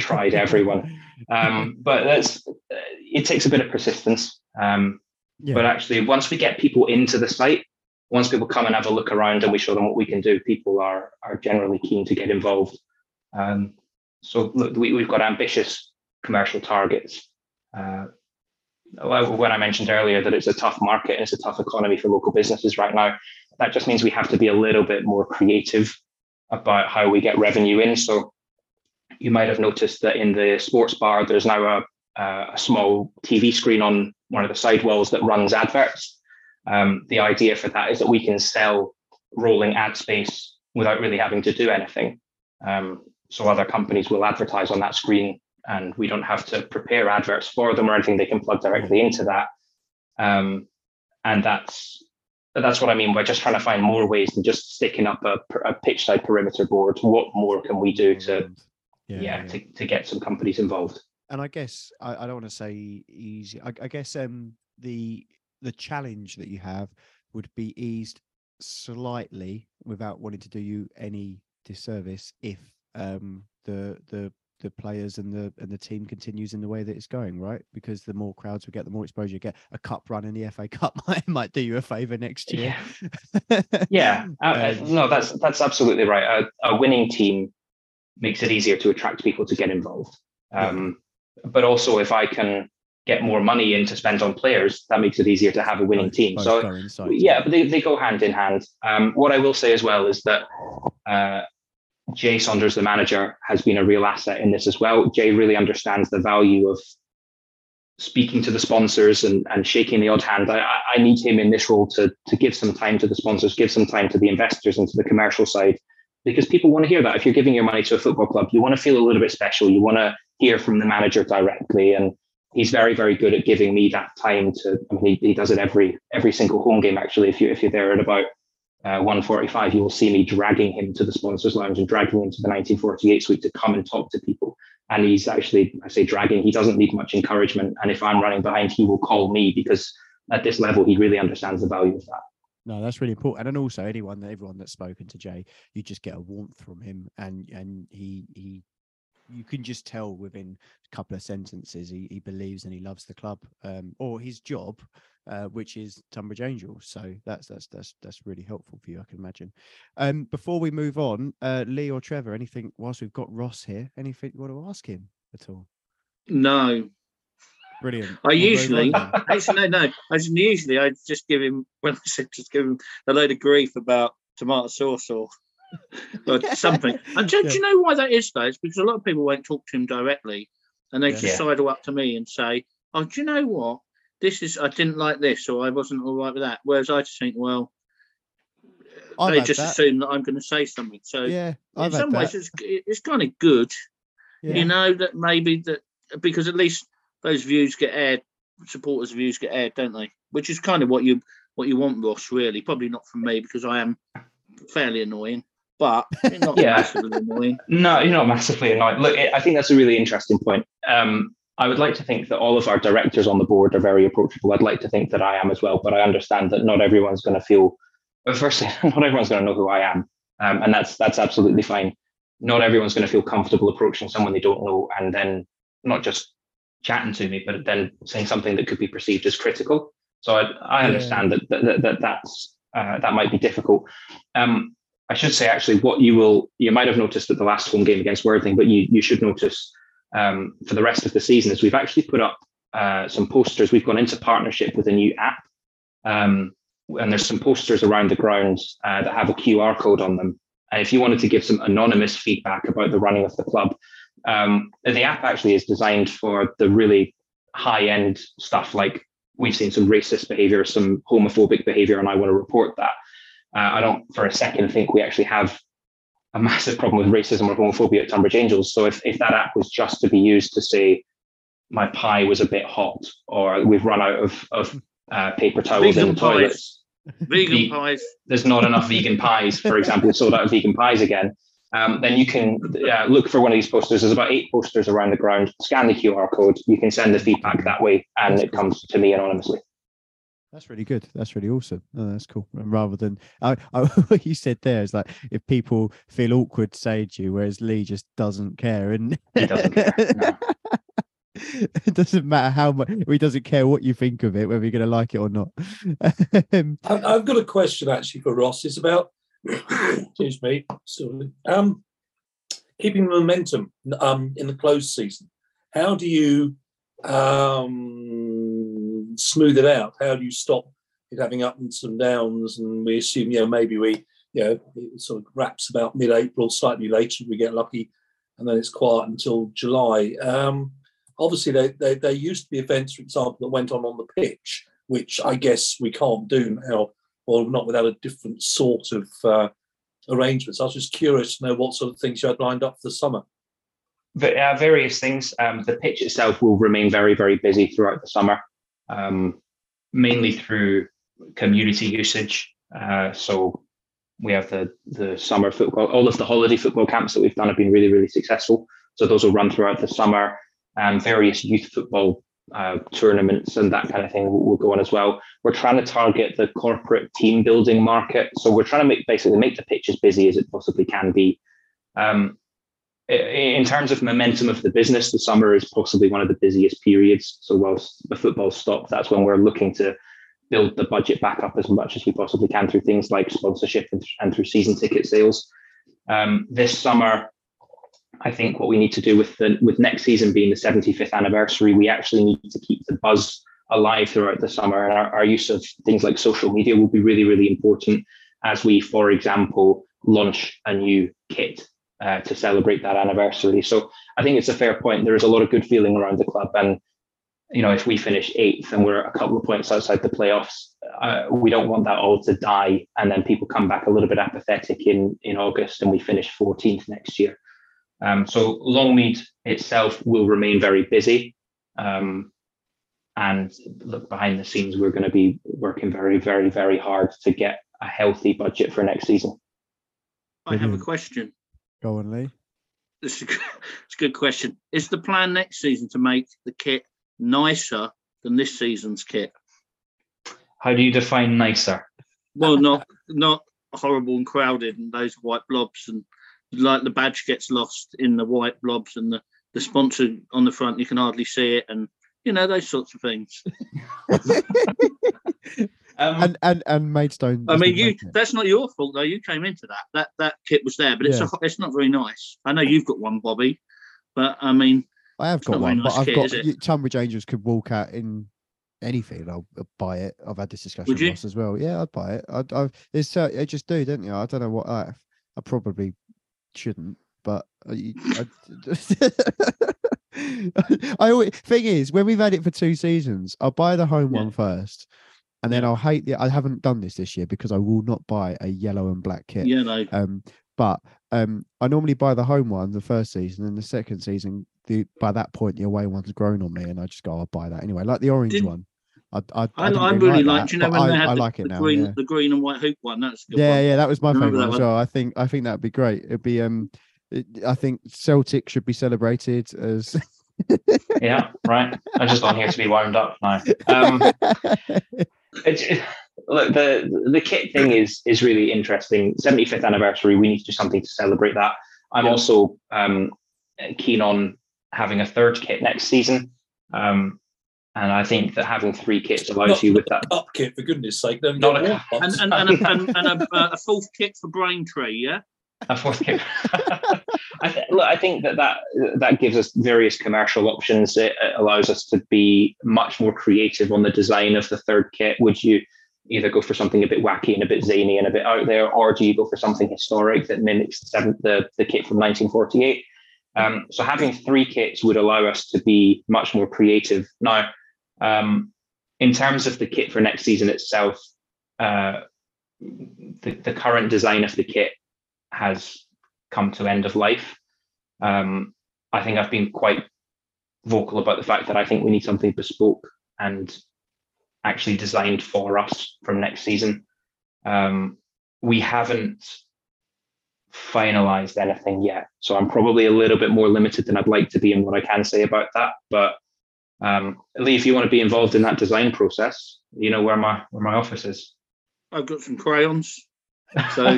tried everyone. But it takes a bit of persistence. But actually, once we get people into the site, once people come and have a look around and we show them what we can do, people are generally keen to get involved. So look, we've got ambitious commercial targets. When I mentioned earlier that it's a tough market and it's a tough economy for local businesses right now, that just means we have to be a little bit more creative about how we get revenue in. So you might have noticed that in the sports bar, there's now a small TV screen on one of the side walls that runs adverts. The idea for that is that we can sell rolling ad space without really having to do anything. So other companies will advertise on that screen, and we don't have to prepare adverts for them or anything. They can plug directly into that. And that's what I mean by just trying to find more ways than just sticking up a pitch side perimeter board. What more can we do to get some companies involved? And I guess, I don't want to say easy, I guess the challenge that you have would be eased slightly, without wanting to do you any disservice, if the players and the team continues in the way that it's going, right? Because the more crowds we get, the more exposure you get. A cup run in the FA Cup might do you a favour next year. Yeah, yeah. No, that's absolutely right. A winning team makes it easier to attract people to get involved. But also, if I can get more money in to spend on players, that makes it easier to have a winning team. So yeah, but they go hand in hand. What I will say as well is that Jay Saunders, the manager, has been a real asset in this as well. Jay really understands the value of speaking to the sponsors and shaking the odd hand. I need him in this role to give some time to the sponsors, give some time to the investors and to the commercial side, because people want to hear that. If you're giving your money to a football club, you want to feel a little bit special. You want to hear from the manager directly. And he's very, very good at giving me that time to, I mean, he does it every single home game, actually. If you're there at about 1:45, you will see me dragging him to the sponsors lounge and dragging him to the 1948 suite to come and talk to people. And he's actually, I say dragging, he doesn't need much encouragement. And if I'm running behind, he will call me, because at this level, he really understands the value of that. No, that's really important. And also everyone that's spoken to Jay, you just get a warmth from him, and he you can just tell within a couple of sentences he believes and he loves the club, or his job, which is Tonbridge Angels. So that's really helpful for you, I can imagine. Before we move on, Lee or Trevor, anything whilst we've got Ross here, anything you want to ask him at all? No. Brilliant. I just give him, when I said just give him a load of grief about tomato sauce or something. And do you know why that is though? It's because a lot of people won't talk to him directly, and they just sidle up to me and say, "Oh, do you know what? I didn't like this, or I wasn't all right with that." Whereas I just think, well, they just assume that I'm going to say something. So in some ways, it's kind of good, you know, that maybe that, because at least those views get aired, supporters' views get aired, don't they? Which is kind of what you want, Ross, really. Probably not from me, because I am fairly annoying, but you're not massively annoying. No, you're not massively annoying. Look, I think that's a really interesting point. I would like to think that all of our directors on the board are very approachable. I'd like to think that I am as well, but I understand that not everyone's going to feel, firstly, not everyone's going to know who I am, and that's absolutely fine. Not everyone's going to feel comfortable approaching someone they don't know, and then not just chatting to me, but then saying something that could be perceived as critical. So I understand that might be difficult. I should say, actually, what you might have noticed at the last home game against Worthing, but you should notice for the rest of the season, is we've actually put up some posters. We've gone into partnership with a new app, and there's some posters around the ground that have a QR code on them. And if you wanted to give some anonymous feedback about the running of the club, the app actually is designed for the really high-end stuff. Like, we've seen some racist behavior, some homophobic behavior, and I want to report that. I don't for a second think we actually have a massive problem with racism or homophobia at Tonbridge Angels. So if that app was just to be used to say, my pie was a bit hot, or we've run out of paper towels in the toilets. Vegan pies. There's not enough vegan pies, for example. Sold out of vegan pies again. Then you can look for one of these posters. There's about 8 posters around the ground. Scan the QR code. You can send the feedback that way, and it comes to me anonymously. That's really good. That's really awesome. Oh, that's cool. And rather than what you said there is like, if people feel awkward, say to you, whereas Lee just doesn't care, and he doesn't care. No. It doesn't matter how much. He doesn't care what you think of it, whether you're going to like it or not. I've got a question actually for Ross. It's about. Excuse me. Sorry. Keeping momentum in the close season, how do you smooth it out? How do you stop it having up and some downs? And we assume, maybe it sort of wraps about mid-April, slightly later we get lucky, and then it's quiet until July. Obviously, there used to be events, for example, that went on the pitch, which I guess we can't do now. Or not without a different sort of arrangements. I was just curious to know what sort of things you had lined up for the summer. But, various things. The pitch itself will remain very, very busy throughout the summer, mainly through community usage. So we have the summer football. All of the holiday football camps that we've done have been really, really successful. So those will run throughout the summer. Various youth football tournaments and that kind of thing will go on as well. We're trying to target the corporate team building market, so we're trying to make the pitch as busy as it possibly can be. In terms of momentum of the business, the summer is possibly one of the busiest periods. So whilst the football stops, that's when we're looking to build the budget back up as much as we possibly can through things like sponsorship and through season ticket sales. This summer, I think what we need to do with next season being the 75th anniversary, we actually need to keep the buzz alive throughout the summer. And our use of things like social media will be really, really important as we, for example, launch a new kit to celebrate that anniversary. So I think it's a fair point. There is a lot of good feeling around the club, and you know, if we finish 8th and we're a couple of points outside the playoffs, we don't want that all to die and then people come back a little bit apathetic in August and we finish 14th next year. So Longmead itself will remain very busy, and look, behind the scenes we're going to be working very, very, very hard to get a healthy budget for next season. I have a question. Go on, Lee. It's a good question. Is the plan next season to make the kit nicer than this season's kit? How do you define nicer? Well, not horrible and crowded and those white blobs, and like the badge gets lost in the white blobs, and the sponsor on the front, you can hardly see it, and you know, those sorts of things. And Maidstone. I mean, that's not your fault though. You came into that. That kit was there, but it's not very nice. I know you've got one, Bobby, but I mean, I have got one. Nice but kit, I've got Tonbridge Angels could walk out in anything. I'll buy it. I've had this discussion with Ross as well. Yeah, I'd buy it. I just do, don't you? I don't know what I probably shouldn't, but I thing is, when we've had it for 2 seasons, I'll buy the home one first. And then I'll hate I haven't done this year because I will not buy a yellow and black kit. Yeah, no. But I normally buy the home one the first season, and the second season, by that point the away one's grown on me, and I just go, I'll buy that anyway. Like the orange one. I really liked that, you know, when they had the green and white hoop one. That's a good one. Yeah, that was my favourite as well. I think that'd be great. It'd be I think Celtic should be celebrated as yeah, right. I'm just on here to be wound up now. Look, the kit thing is really interesting. 75th anniversary, we need to do something to celebrate that. I'm also keen on having a third kit next season, and I think that having 3 kits allows you with that cup kit, for goodness sake. Not a cup and a fourth kit for Braintree, yeah. A fourth kit. I think that gives us various commercial options. It allows us to be much more creative on the design of the third kit. Would you either go for something a bit wacky and a bit zany and a bit out there, or do you go for something historic that mimics the kit from 1948? So having 3 kits would allow us to be much more creative. Now, in terms of the kit for next season itself, the current design of the kit has come to end of life. I think I've been quite vocal about the fact that I think we need something bespoke and actually designed for us from next season. We haven't finalized anything yet, so I'm probably a little bit more limited than I'd like to be in what I can say about that. But Lee, if you want to be involved in that design process, you know where my office is. I've got some crayons. So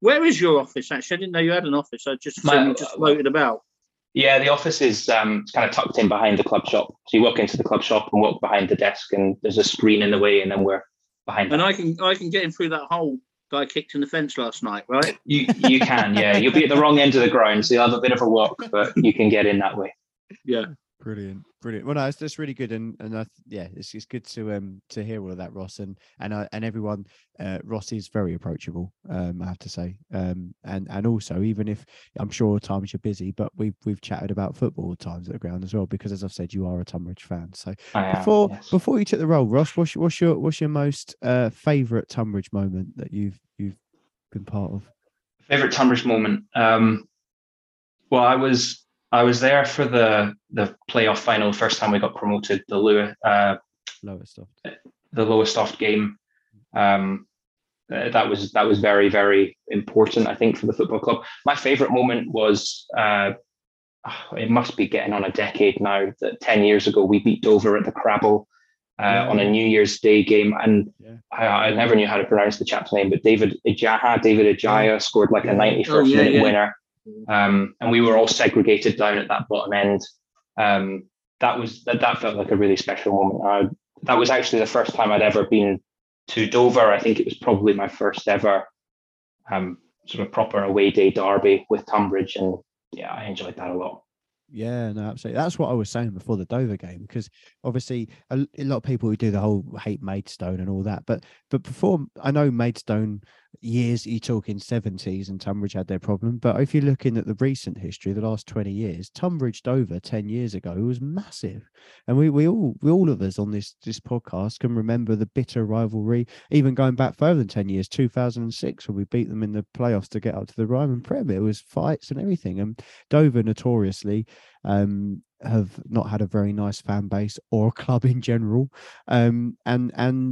where is your office? Actually, I didn't know you had an office. I just floated about. Yeah, the office is it's kind of tucked in behind the club shop. So you walk into the club shop and walk behind the desk, and there's a screen in the way, and then we're behind. And that. I can get in through that hole that I kicked in the fence last night, right? You can, yeah. You'll be at the wrong end of the ground, so you'll have a bit of a walk, but you can get in that way. Yeah. Brilliant. Well, no, that's really good, and it's good to hear all of that, Ross, and everyone. Ross is very approachable, I have to say, and also, even if I'm sure times you're busy, but we've chatted about football times at the ground as well, because as I've said, you are a Tonbridge fan. So before you took the role, Ross, what's your most favourite Tonbridge moment that you've been part of? Favourite Tonbridge moment. Well, I was there for the playoff final, first time we got promoted, the Lowestoft game. That was very, very important, I think, for the football club. My favourite moment was it must be getting on a decade now, that 10 years ago we beat Dover at the Crabble on a New Year's Day game. And I never knew how to pronounce the chap's name, but David Ajaya scored like a 91st minute winner. And we were all segregated down at that bottom end. That felt like a really special moment. That was actually the first time I'd ever been to Dover. I think it was probably my first ever sort of proper away day derby with Tonbridge, and I enjoyed that a lot. Yeah, no, absolutely. That's what I was saying before the Dover game, because obviously a lot of people who do the whole hate Maidstone and all that, but before, I know Maidstone years, you talk in 70s, and Tonbridge had their problem, but if you're looking at the recent history, the last 20 years, Tonbridge Dover 10 years ago was massive, and we all of us on this podcast can remember the bitter rivalry, even going back further than 10 years, 2006, when we beat them in the playoffs to get up to the Ryman Prem. It was fights and everything, and Dover notoriously have not had a very nice fan base or club in general, and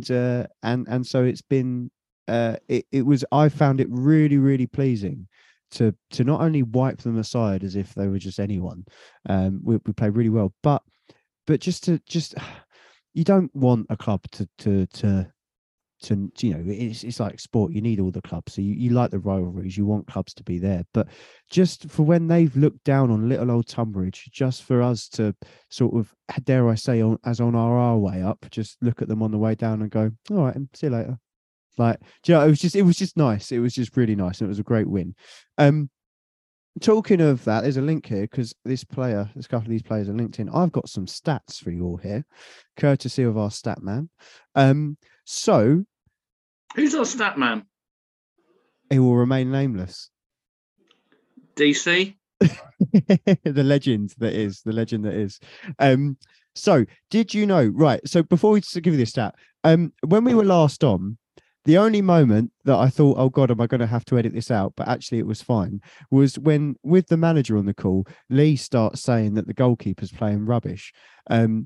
so it's been I found it really, really pleasing to not only wipe them aside as if they were just anyone. We played really well, but just you don't want a club to you know, it's like sport. You need all the clubs. So you like the rivalries. You want clubs to be there, but just for when they've looked down on little old Tonbridge, just for us to sort of, dare I say, on our way up, just look at them on the way down and go, all right, and see you later. Like, you know, it was just nice. It was just really nice, and it was a great win. Talking of that, there's a link here, because there's a couple of these players are linked in. I've got some stats for you all here, courtesy of our stat man. So who's our stat man? He will remain nameless. DC. The legend that is. So did you know, right, so before we give you this stat, when we were last on, the only moment that I thought, oh God, am I going to have to edit this out? But actually it was fine, was when, with the manager on the call, Lee starts saying that the goalkeeper's playing rubbish. Well,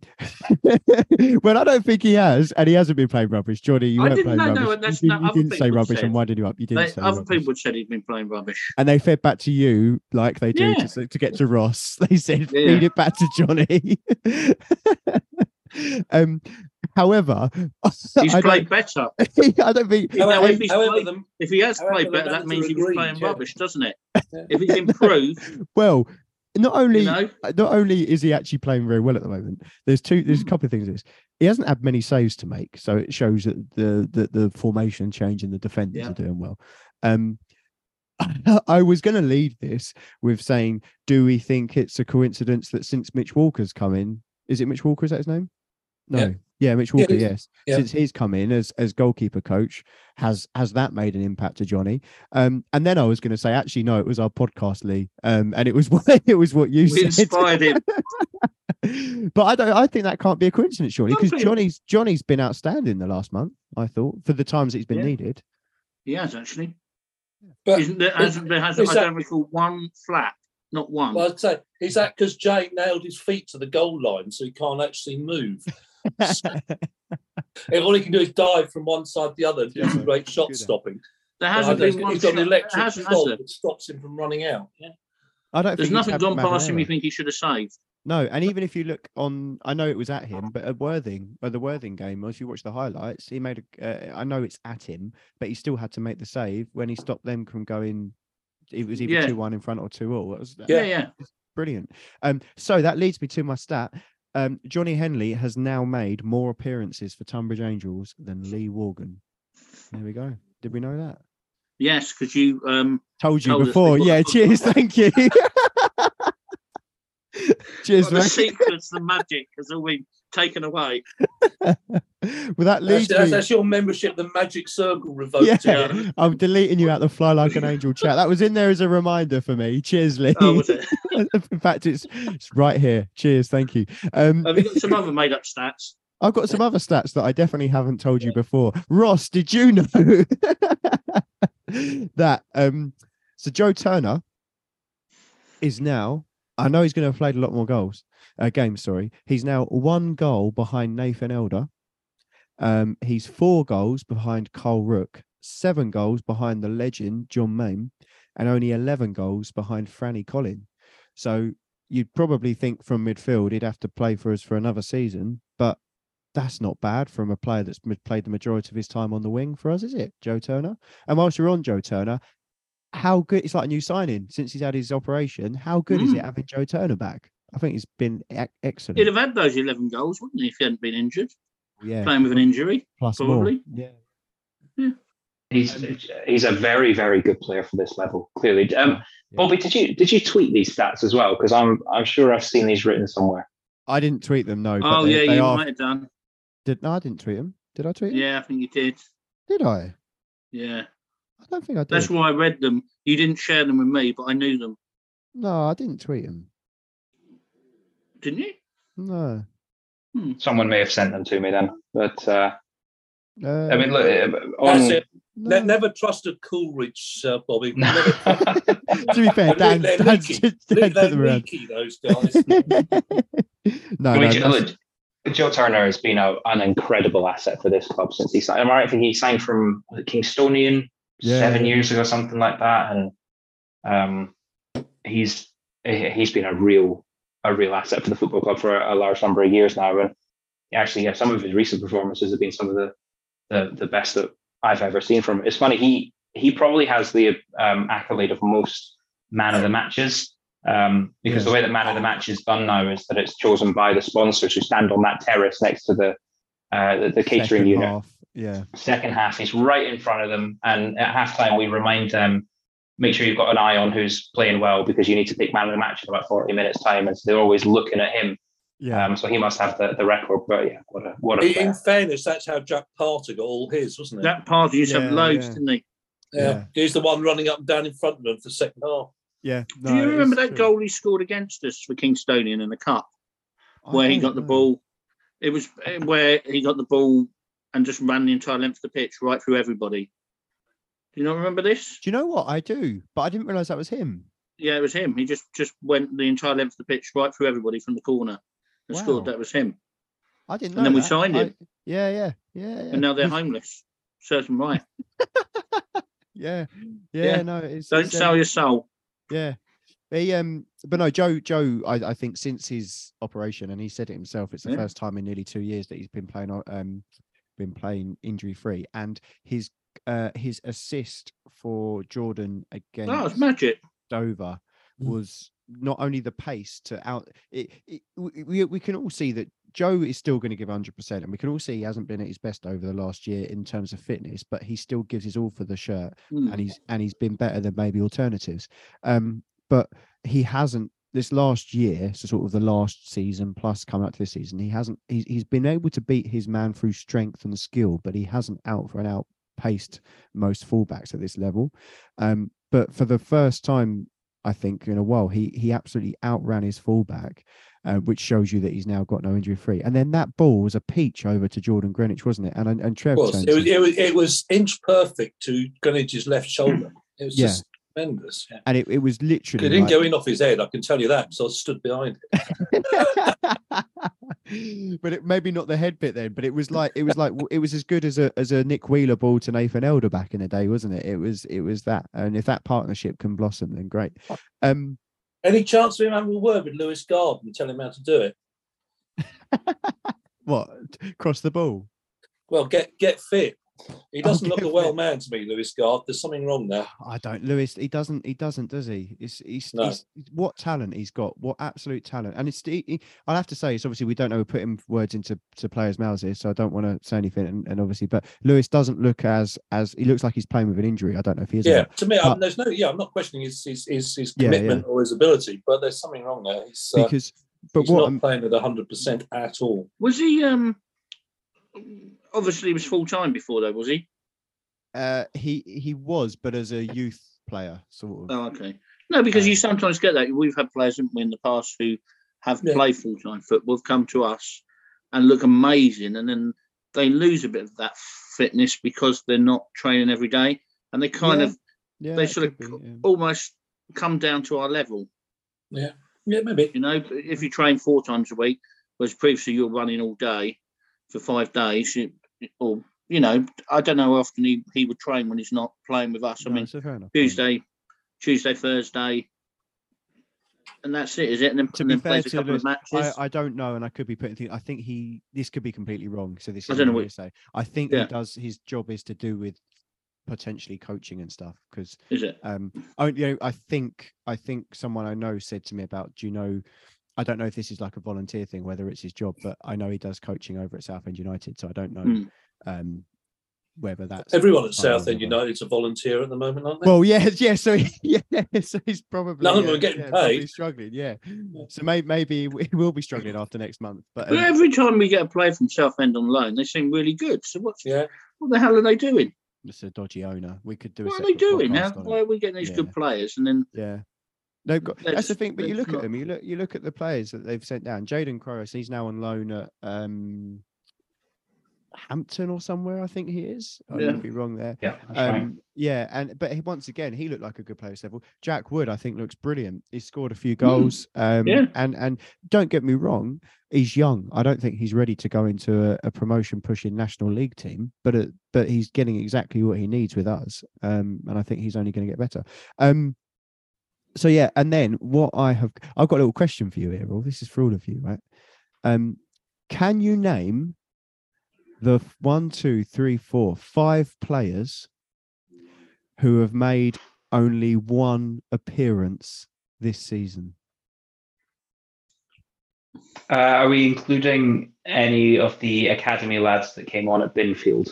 I don't think he has, and he hasn't been playing rubbish. Johnny, you weren't playing rubbish. You didn't say rubbish, and why did you up? You didn't say rubbish. Other people said he'd been playing rubbish. And they fed back to you, like they do to get to Ross. They said, feed it back to Johnny. However, he's played better. I don't think. If he has played better, that means he was playing rubbish, doesn't it? If he's improved, well, not only is he actually playing very well at the moment. There's a couple of things. He hasn't had many saves to make, so it shows that the formation change and the defenders are doing well. I was going to lead this with saying, do we think it's a coincidence that since Mitch Walker's come in, is it Mitch Walker? Is that his name? No. Yeah. Yeah, Mitch Walker, yes. Yeah. Since he's come in as goalkeeper coach, has that made an impact to Johnny? And then I was going to say, actually, no, it was our podcast, Lee, and it was what you said. Inspired him. But I think that can't be a coincidence, surely, because Johnny's been outstanding the last month. I thought, for the times that he's been needed, he has actually. But I don't recall one flap, not one. Well, I'd say, is that because Jay nailed his feet to the goal line, so he can't actually move? So, all he can do is dive from one side to the other. It's a great shot stopping. There hasn't been one. He's got an electric fault that stops him from running out. Yeah. There's nothing gone past him. You think he should have saved? No, and even if you look on, I know it was at him, but at Worthing, or the Worthing game, if you watch the highlights, he made a. I know it's at him, but he still had to make the save when he stopped them from going. It was either 2-1 in front or 2-2. Brilliant. So that leads me to my stat. Johnny Henley has now made more appearances for Tonbridge Angels than Lee Worgan. There we go. Did we know that? Yes, because you told you before. Yeah, cheers. Thank you. Cheers, mate. The secrets, the magic has all been taken away. Well, that leads that's your membership, the Magic Circle, revoked. Yeah, I'm deleting you out the Fly Like an Angel chat. That was in there as a reminder for me. Cheers, Lee. Oh, was it? In fact, it's right here. Cheers, thank you. Have you got some other made-up stats? I've got some other stats that I definitely haven't told you before. Ross, did you know that? So Joe Turner is now. I know he's going to have played a lot more games. Sorry, he's now 1 goal behind Nathan Elder. He's 4 goals behind Carl Rook, 7 goals behind the legend John Mame, and only 11 goals behind Franny Collin. So you'd probably think from midfield he'd have to play for us for another season, but that's not bad from a player that's played the majority of his time on the wing for us, is it, Joe Turner? And whilst you're on Joe Turner, how good, it's like a new signing since he's had his operation, how good is it having Joe Turner back? I think he's been excellent. He'd have had those 11 goals, wouldn't he, if he hadn't been injured? Yeah. Playing with an injury, plus probably. More. Yeah. He's a very, very good player for this level, clearly. Bobby, did you tweet these stats as well? Because I'm sure I've seen these written somewhere. I didn't tweet them, no. Oh, but they might have done. No, I didn't tweet them. Did I tweet them? Yeah, I think you did. Did I? Yeah. I don't think I did. That's why I read them. You didn't share them with me, but I knew them. No, I didn't tweet them. Didn't you? No. Someone may have sent them to me then, but I mean, look. That's it. No. Never trusted Coolridge, Bobby. To be fair, they're leaky, those guys. Joe Turner has been an incredible asset for this club since he signed. Am I right? I think he signed from Kingstonian 7 years ago, something like that, and he's been a real asset for the football club for a large number of years now. And actually, some of his recent performances have been some of the best that I've ever seen from him. It's funny, he probably has the accolade of most man of the matches, because the way that man of the match is done now is that it's chosen by the sponsors who stand on that terrace next to the catering second unit. Half. Yeah. Second half, he's right in front of them. And at halftime, we remind them, make sure you've got an eye on who's playing well, because you need to pick man of the match in about 40 minutes time. And so they're always looking at him. Yeah. So he must have the record. But yeah, what a player. In fairness, that's how Jack Partey got all his, wasn't it? Jack Partey used to have loads, didn't he? Yeah. He's the one running up and down in front of them for the second half. Yeah. No, do you remember that goal he scored against us for Kingstonian in the cup, where he got the ball? It was where he got the ball and just ran the entire length of the pitch right through everybody. Do you not remember this? Do you know what? I do, but I didn't realise that was him. Yeah, it was him. He just went the entire length of the pitch right through everybody from the corner and scored. That was him. I didn't know. And then we signed him. Yeah. And now they're homeless. Serves them right. Yeah. No, don't sell your soul. Yeah. But no, Joe. I think since his operation, and he said it himself, it's the first time in nearly 2 years that he's been playing injury free, and his assist for Jordan against Dover was not only the pace to out it, we can all see that Joe is still going to give 100%, and we can all see he hasn't been at his best over the last year in terms of fitness, but he still gives his all for the shirt, and he's been better than maybe alternatives, but he hasn't this last year, so sort of the last season plus coming up to this season, he's been able to beat his man through strength and skill, but he hasn't out for an out paced most fullbacks at this level, but for the first time I think in a while he absolutely outran his fullback, which shows you that he's now got no injury free. And then that ball was a peach over to Jordan Greenwich, wasn't it? And Trevor it was inch perfect to Greenwich's left shoulder. It was just tremendous, and it was literally. It didn't go in off his head, I can tell you that. So I stood behind it. But it maybe not the head bit then, but it was as good as a Nick Wheeler ball to Nathan Elder back in the day, wasn't it? It was that, and if that partnership can blossom, then great. Any chance of him having a word with Lewis Garden, tell him how to do it? What? Cross the ball? Well, get fit. He doesn't look a well man to me, Lewis Gard. There's something wrong there. I don't, Lewis. He doesn't, does he? What talent he's got! What absolute talent! And I'll have to say, it's obviously we don't know. We're putting words into players' mouths here, so I don't want to say anything. And obviously, but Lewis doesn't look as he looks like he's playing with an injury. I don't know if he is. Yeah, to me, there's no. Yeah, I'm not questioning his commitment or his ability, but there's something wrong there. He's not playing at 100% at all. Was he? Obviously, he was full time before, though, was he? He was, but as a youth player, sort of. Oh, okay. No, because you sometimes get that. We've had players, haven't we, in the past who have played full time football, have come to us and look amazing, and then they lose a bit of that fitness because they're not training every day, and they kind of almost come down to our level. Yeah, yeah, maybe. You know, if you train 4 times a week, whereas previously you're running all day for 5 days, or you know, I don't know how often he would train when he's not playing with us. I mean, Tuesday, Thursday, and that's it, is it? And then, plays a couple of matches. I don't know, and I could be putting things. I think he. This could be completely wrong. So this. I don't know what you say. I think he does. His job is to do with potentially coaching and stuff. Because is it? I think someone I know said to me about. Do you know? I don't know if this is like a volunteer thing, whether it's his job, but I know he does coaching over at Southend United. So I don't know. Whether that's everyone at Southend United's a volunteer at the moment, aren't they? Well, so he's probably none of them are getting paid. Struggling, So maybe he will be struggling after next month. But every time we get a player from Southend on loan, they seem really good. So what the hell are they doing? It's a dodgy owner. We could do. What are they doing? Why are we getting these good players and then? Yeah, no, that's the thing. But you look at them. You look at the players that they've sent down. Jaden Cross, he's now on loan at. Hampton or somewhere, I think he is. I could be wrong there. Yeah, right. But he, once again, he looked like a good player at level. Jack Wood, I think, looks brilliant. He scored a few goals. And don't get me wrong, he's young. I don't think he's ready to go into a promotion pushing National League team, but he's getting exactly what he needs with us. And I think he's only going to get better. So yeah, and then what I've got a little question for you here. Well, this is for all of you, right? Can you name the 5 players who have made only one appearance this season? Are we including any of the academy lads that came on at Binfield?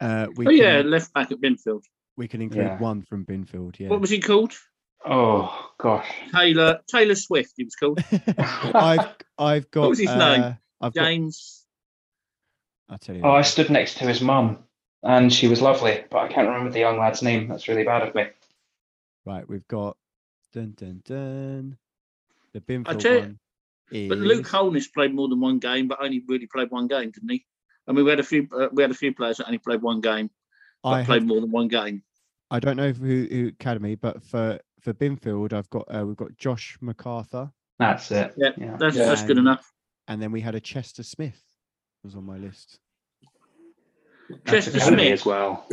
Left back at Binfield. We can include one from Binfield. Yeah. What was he called? Oh gosh, Taylor Swift. He was called. I've got. What was his name? James. I tell you. Oh, I stood next to his mum and she was lovely, but I can't remember the young lad's name. That's really bad of me. Right, we've got the Binfield one. But Luke Holness played more than one game, but only really played one game, didn't he? I mean, we had a few players that only played one game, played more than one game. I don't know who academy, but for Binfield, I've got we've got Josh MacArthur. That's it. Yeah. That's good enough. And then we had a Chester Smith. Was on my list. Chester Smith as well.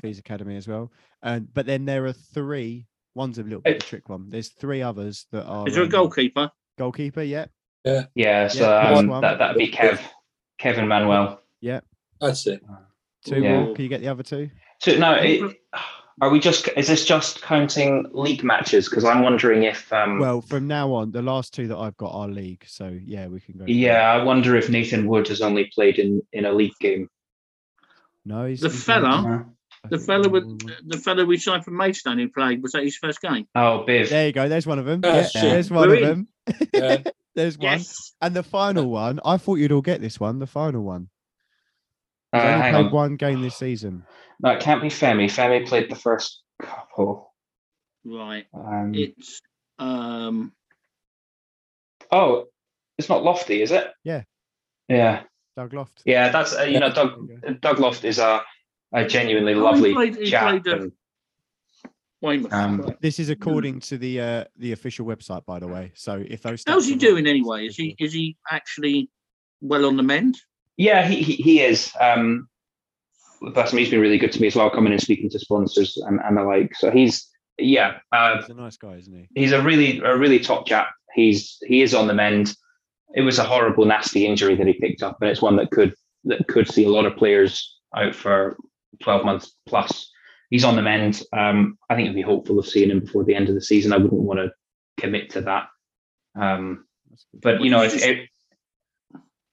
FE's academy as well. But then there are 3. One's a little bit of a trick one. There's 3 others that are. Is there a goalkeeper? Goalkeeper, yeah. Yeah. Yeah. So that'd be Kevin Manuel. Yeah. That's it. 2 more. Can you get the other 2? So no. Is this just counting league matches? Because I'm wondering if. Well, from now on, the last 2 that I've got are league, so we can go. Yeah, I wonder if Nathan Wood has only played in a league game. No, he's the fella we signed from Maidstone who played. Was that his first game? Oh, Biv. There you go. There's one of them. There's one of them. Yeah. There's one. And the final one. I thought you'd all get this one. The final one. He's only played one game this season. No, it can't be Femi. Femi played the first couple. Right. It's Oh, it's not Lofty, is it? Yeah. Yeah. Doug Loft. Yeah, that's Doug Loft is a genuinely lovely chap. Weymouth. This is according to the official website, by the way. So if those. How's he doing anyway? Is he actually well on the mend? Yeah, he is. He's been really good to me as well, coming and speaking to sponsors and the like. So he's a nice guy, isn't he? He's a really top chap. He is on the mend. It was a horrible, nasty injury that he picked up, and it's one that could see a lot of players out for 12 months plus. He's on the mend. I think I'd be hopeful of seeing him before the end of the season. I wouldn't want to commit to that.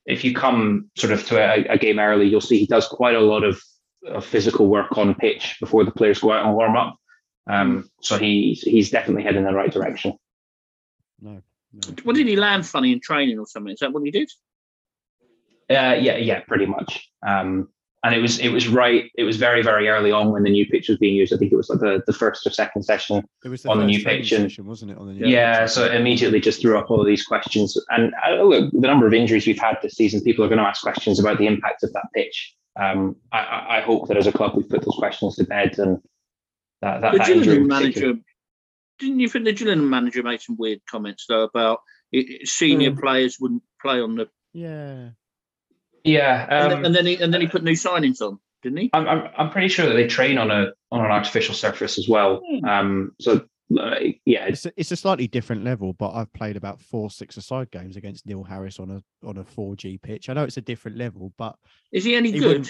If you come sort of to a game early, you'll see he does quite a lot of physical work on pitch before the players go out and warm up. So he's definitely heading in the right direction. No. Well, did he land funny in training or something? Is that what he did? Yeah, pretty much. And it was very, very early on when the new pitch was being used. I think it was like the first or second session on the new pitch. Session, wasn't it? On the new pitch. So it immediately just threw up all of these questions. And look, the number of injuries we've had this season, people are going to ask questions about the impact of that pitch. I hope that as a club we've put those questions to bed. And that injury manager, didn't you think the Gillingham manager made some weird comments though about senior players wouldn't play on the and then he put new signings on, didn't he? I'm pretty sure that they train on an artificial surface as well. So yeah, it's a slightly different level, but I've played about 4 6-a-side games against Neil Harris on a 4G pitch. I know it's a different level, but is he any good?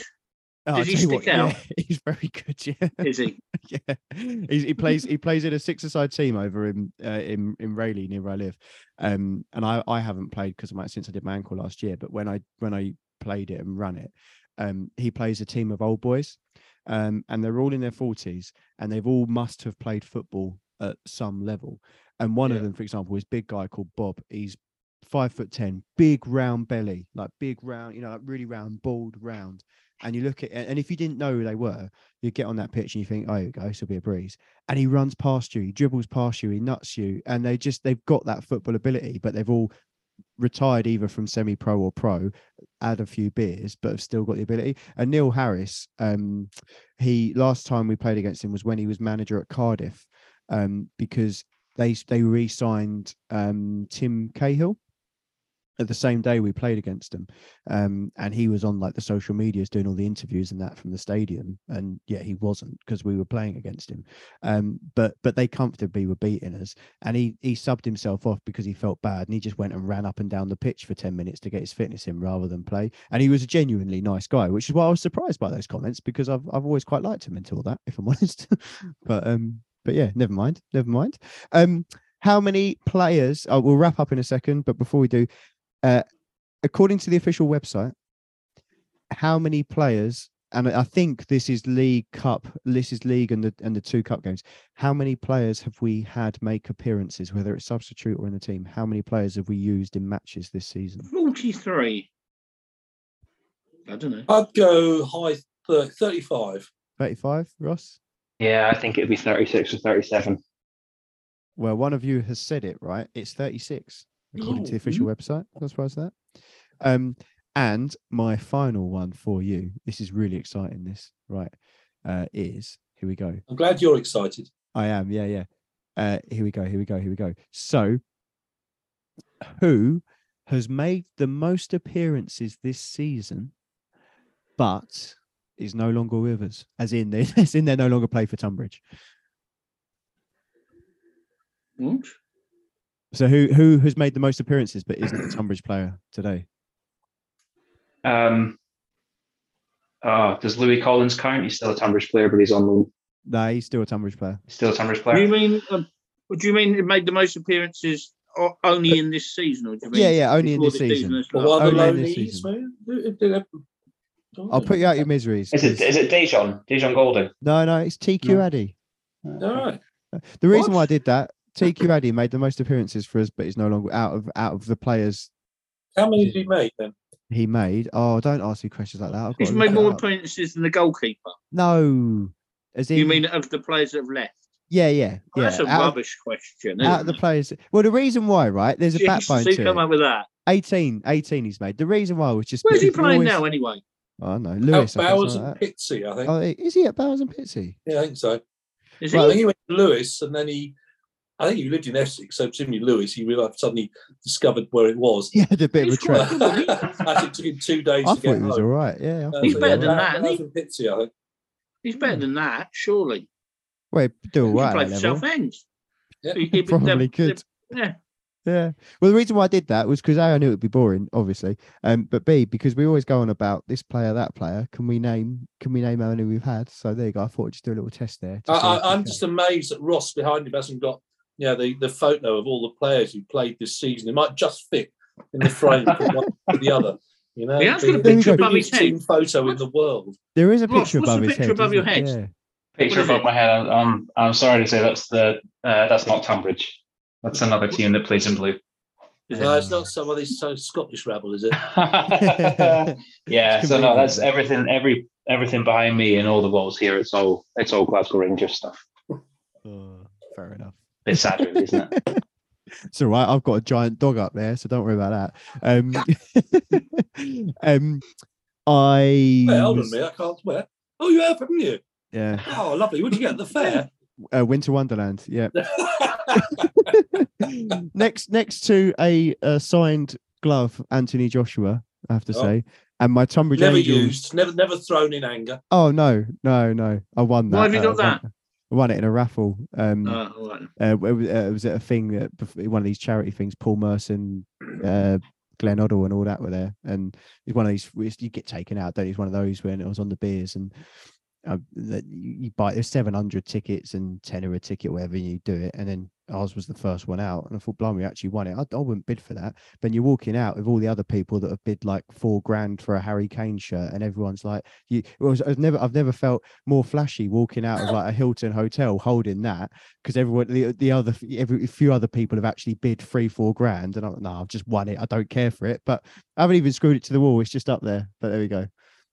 Does he stick out? Yeah, he's very good. Yeah, is he? Yeah, he plays in a 6-a-side team over in Rayleigh, near where I live. And I haven't played because since I did my ankle last year. But when I played it and ran it, he plays a team of old boys, and they're all in their 40s, and they've all must have played football at some level. And one of them, for example, is a big guy called Bob. He's 5'10", big round belly, like big round, like really round, bald round. And you look at it, and if you didn't know who they were, you get on that pitch and you think, oh, here we go, this will be a breeze. And he runs past you, he dribbles past you, he nuts you, and they've got that football ability, but they've all retired either from semi-pro or pro, add a few beers, but have still got the ability. And Neil Harris, he last time we played against him was when he was manager at Cardiff, because they re-signed Tim Cahill. At the same day we played against him, and he was on the social medias doing all the interviews and that from the stadium, and he wasn't because we were playing against him, but they comfortably were beating us, and he subbed himself off because he felt bad, and he just went and ran up and down the pitch for 10 minutes to get his fitness in rather than play. And he was a genuinely nice guy, which is why I was surprised by those comments, because I've always quite liked him until that, if I'm honest. But yeah, never mind. How many players? We'll wrap up in a second, but before we do, according to the official website, how many players, and I think this is league and the two cup games, how many players have we had make appearances, whether it's substitute or in the team? How many players have we used in matches this season? 43. I don't know. I'd go high 35. 35, Ross? Yeah, I think it'd be 36 or 37. Well, one of you has said it, right? It's 36. According to the official website. That's why it's that. And my final one for you. This is really exciting. This is, here we go. I'm glad you're excited. I am. Yeah. Here we go. So, who has made the most appearances this season, but is no longer with us? As in, they no longer play for Tonbridge. What? So who has made the most appearances but isn't a Tonbridge player today? Does Louis Collins count? He's still a Tonbridge player, but he's on loan. No, he's still a Tonbridge player. You mean? Do you mean it made the most appearances only in this season? Or do you mean? Yeah, only in this season. I'll put you out your miseries. Is it Dejon Golding? No, it's TQ Addy. All right. The reason why I did that. TQ Addy made the most appearances for us, but he's no longer out of the players. How many did he make then? He made. Oh, don't ask me questions like that. He's made more appearances than the goalkeeper. No, as in, you mean of the players that have left? Yeah. Oh, that's a rubbish question. Out of the players. Well, the reason why, right? There's a backbone to it. Come up with that. 18 he's made. The reason why was just. Where's he playing now anyway? I don't know. Lewis. Bowers and Pitsy, I think. Oh, is he at Bowers and Pitsy? Yeah, I think so. Is he? I think he went to Lewis, and then I think he lived in Essex, so presumably Lewis, he realised, suddenly discovered where it was. Yeah, a bit of a trek. Actually, it took him 2 days to get home. I thought he was all right, yeah. He's better than that, isn't he? He's better than that, surely. Well, he'd do all right. He played for Southend. Yeah. He probably could. Yeah. Well, the reason why I did that was because A, I knew it would be boring, obviously, but B, because we always go on about this player, that player. Can we name how many we've had? So there you go. I thought I'd just do a little test there. I'm just amazed that Ross behind him hasn't got the photo of all the players who played this season. It might just fit in the frame from one to the other. He has got a picture above his head. Photo in the world. There is a picture above his head. What's the picture above your head? Yeah. Picture above my head. I'm sorry to say that's not Tonbridge. That's another team that plays in blue. No, it's not some of these Scottish rabble, is it? Yeah. So no, that's everything. Everything behind me and all the walls here. It's all Glasgow Rangers stuff. Fair enough. Bit sad, really, isn't it? It's all right. I've got a giant dog up there, so don't worry about that. Hold on, mate. I can't swear. Oh, you have, haven't you? Yeah. Oh, lovely. What did you get at the fair? Winter Wonderland. Yeah. Next to a signed glove, Anthony Joshua. I have to say. And my Tonbridge Angels never used, never thrown in anger. Oh no. I won that. Why have you got that? won it in a raffle. All right. It was a thing that one of these charity things. Paul Merson, Glenn Oddle, and all that were there. And it's one of these, you get taken out, don't you? It's one of those when it was on the beers and that you buy. There's 700 tickets and £10 a ticket, whatever, and you do it. And then ours was the first one out, and I thought, blimey, we actually won it. I wouldn't bid for that. But you're walking out with all the other people that have bid like $4,000 for a Harry Kane shirt, and everyone's like, I've never felt more flashy walking out of like a Hilton hotel holding that, because everyone, every few other people have actually bid $3,000-4,000, and I'm like, no, I've just won it. I don't care for it, but I haven't even screwed it to the wall. It's just up there. But there we go.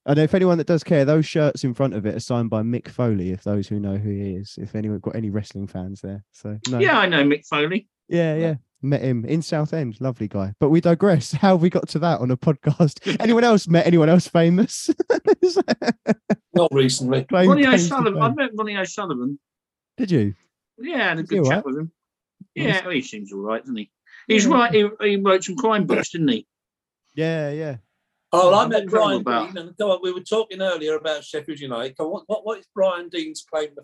And if anyone that does care, those shirts in front of it are signed by Mick Foley, if those who know who he is, if anyone got any wrestling fans there. So no. Yeah, I know Mick Foley. Yeah. Met him in Southend. Lovely guy. But we digress. How have we got to that on a podcast? Anyone else met anyone else famous? Not recently. Ronnie O'Sullivan. I met Ronnie O'Sullivan. Did you? Yeah, I had a good chat with him. Yeah, nice. He seems all right, doesn't he? He's right. He wrote some crime books, didn't he? Yeah. Oh, I met Brian Dean, and come on, we were talking earlier about Sheffield United. What is Brian Dean's claim to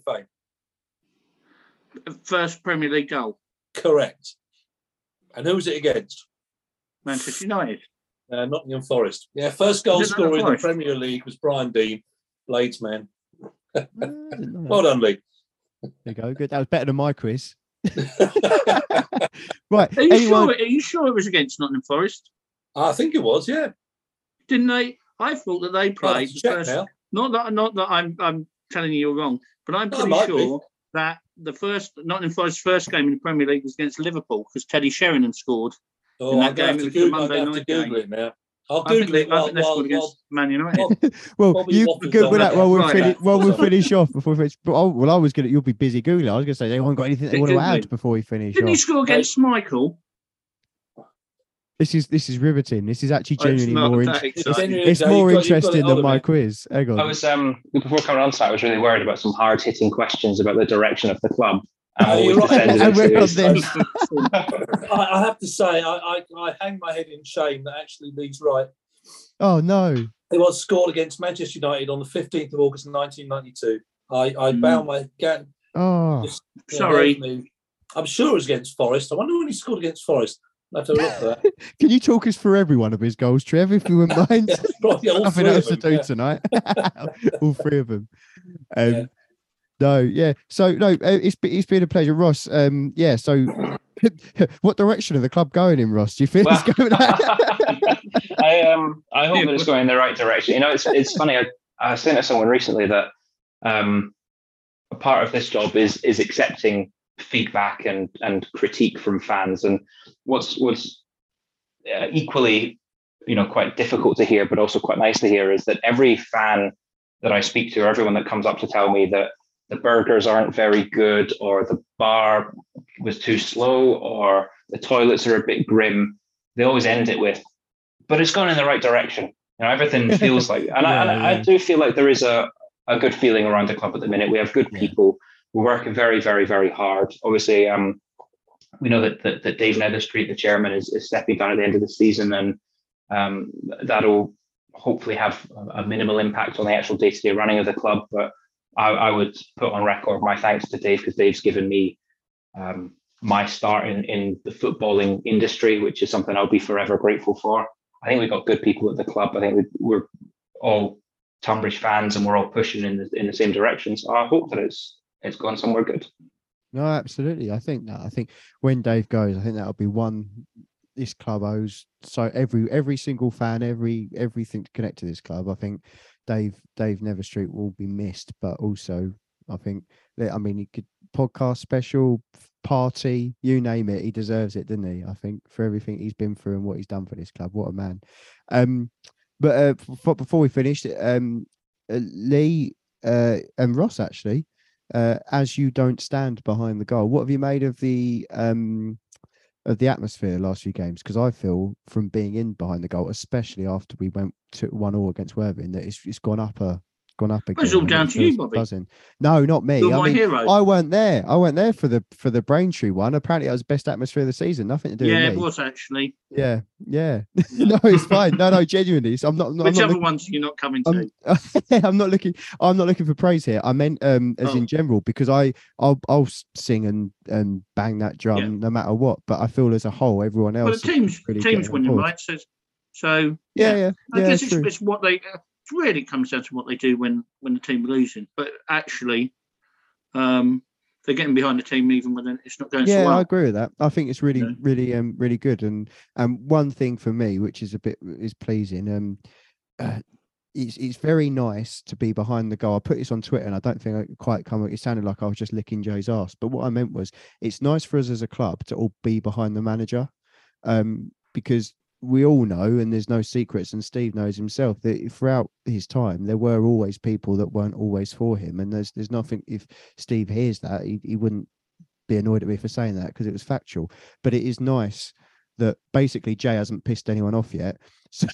fame? First Premier League goal. Correct. And who was it against? Manchester United. Nottingham Forest. Yeah, first goal scorer in the Premier League was Brian Dean, Blades man. Well done, Lee. There you go. Good. That was better than my quiz. Right. Are you sure it was against Nottingham Forest? I think it was. Yeah. Didn't they? I thought that they played the first. Now. Not that I'm telling you you're wrong, but I'm pretty sure that the first Nottingham Forest's first game in the Premier League was against Liverpool, because Teddy Sheringham scored in that game. It was a Monday night game. Google it now. I'll Google it. I think they scored against Man United. Well, you Google that while we finish off. Before we finish, I was going to. You'll be busy googling. I was going to say they haven't got anything they want to add before we finish. Didn't he score against Michael? This is riveting. This is actually genuinely more interesting. It's more interesting than my quiz. Hang on. I was before coming on site, I was really worried about some hard hitting questions about the direction of the club. I have to say, I hang my head in shame that actually Lee's right. Oh no! It was scored against Manchester United on the 15th of August 1992. I bow my head. Oh, sorry. I'm sure it was against Forest. I wonder when he scored against Forest. I'll have to look for that. Can you talk us through every one of his goals, Trev, if you wouldn't mind? Nothing else to do tonight. All three of them. It's been a pleasure, Ross. So what direction are the club going in, Ross? Do you feel it's going? I hope that it's going in the right direction. You know, it's funny. I was saying to someone recently that a part of this job is accepting feedback and critique from fans, and what's equally, you know, quite difficult to hear but also quite nice to hear is that every fan that I speak to, or everyone that comes up to tell me that the burgers aren't very good, or the bar was too slow, or the toilets are a bit grim, they always end it with, but it's gone in the right direction. You know, everything feels like, and I do feel like there is a good feeling around the club at the minute. We have good people. We're working very, very, very hard. Obviously, we know that Dave Netherstreet, the chairman, is stepping down at the end of the season, and that'll hopefully have a minimal impact on the actual day-to-day running of the club. But I would put on record my thanks to Dave, because Dave's given me my start in the footballing industry, which is something I'll be forever grateful for. I think we've got good people at the club. I think we're all Tonbridge fans, and we're all pushing in the same direction. So I hope that it's gone somewhere good. No, absolutely. I think when Dave goes, I think that'll be one this club owes. So every single fan, everything to connect to this club. I think Dave Netherstreet will be missed, but also I think he could podcast special, party, you name it. He deserves it, didn't he? I think for everything he's been through and what he's done for this club, what a man. But before we finish, Lee and Ross actually. As you don't stand behind the goal, what have you made of the atmosphere the last few games? Because I feel from being in behind the goal, especially after we went to 1-1 against Worthing, that it's gone up a gone up again. It's all down to you, Bobby. Buzzing. No, not me. You're my hero. I weren't there. I weren't there for the Braintree one. Apparently, that was best atmosphere of the season. Nothing to do with me. Yeah, it was actually. Yeah, yeah. No, it's fine. No, genuinely. So I'm not whichever ones you're not coming to. I'm not looking for praise here. I meant in general, because I'll sing and bang that drum no matter what. But I feel as a whole, everyone else. Well, the teams winning, right? So I guess it's what they really comes down to what they do when the team are losing. But actually, they're getting behind the team even when it's not going so well. Yeah, I agree with that. I think it's really good. And one thing for me, which is is pleasing, it's very nice to be behind the goal. I put this on Twitter, and I don't think I quite come. It sounded like I was just licking Joe's ass, but what I meant was it's nice for us as a club to all be behind the manager, because we all know, and there's no secrets, and Steve knows himself, that throughout his time there were always people that weren't always for him, and there's nothing. If Steve hears that, he wouldn't be annoyed at me for saying that, because it was factual. But it is nice that basically Jay hasn't pissed anyone off yet, so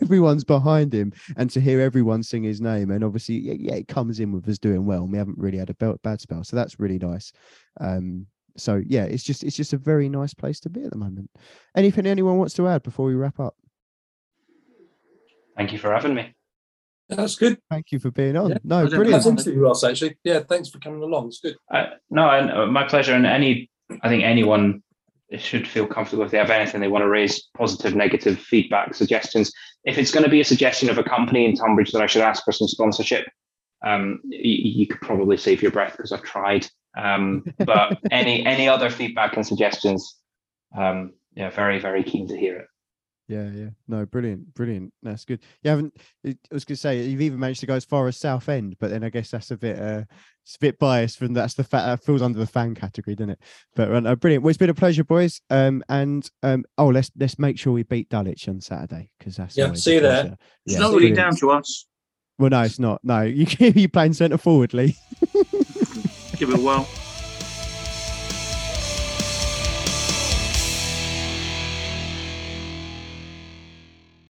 everyone's behind him, and to hear everyone sing his name, and obviously it comes in with us doing well, and we haven't really had a bad spell, so that's really nice. So yeah, it's just a very nice place to be at the moment. Anything anyone wants to add before we wrap up? Thank you for having me. That's good. Thank you for being on. Yeah. No, brilliant. That's interesting, Ross. Actually, yeah, thanks for coming along. It's good. My pleasure. And I think anyone should feel comfortable if they have anything they want to raise, positive, negative, feedback, suggestions. If it's going to be a suggestion of a company in Tonbridge that I should ask for some sponsorship, you could probably save your breath, because I've tried. But any other feedback and suggestions, very, very keen to hear it. Yeah. No, brilliant. That's good. I was going to say, you've even managed to go as far as Southend, but then I guess that's a bit biased from that's the fact that falls under the fan category, doesn't it? But brilliant. Well, it's been a pleasure, boys. Let's make sure we beat Dulwich on Saturday, because that's see you there. It's not really down to us. Well, no, it's not. No, you're playing centre forward, Lee. Give it a whirl.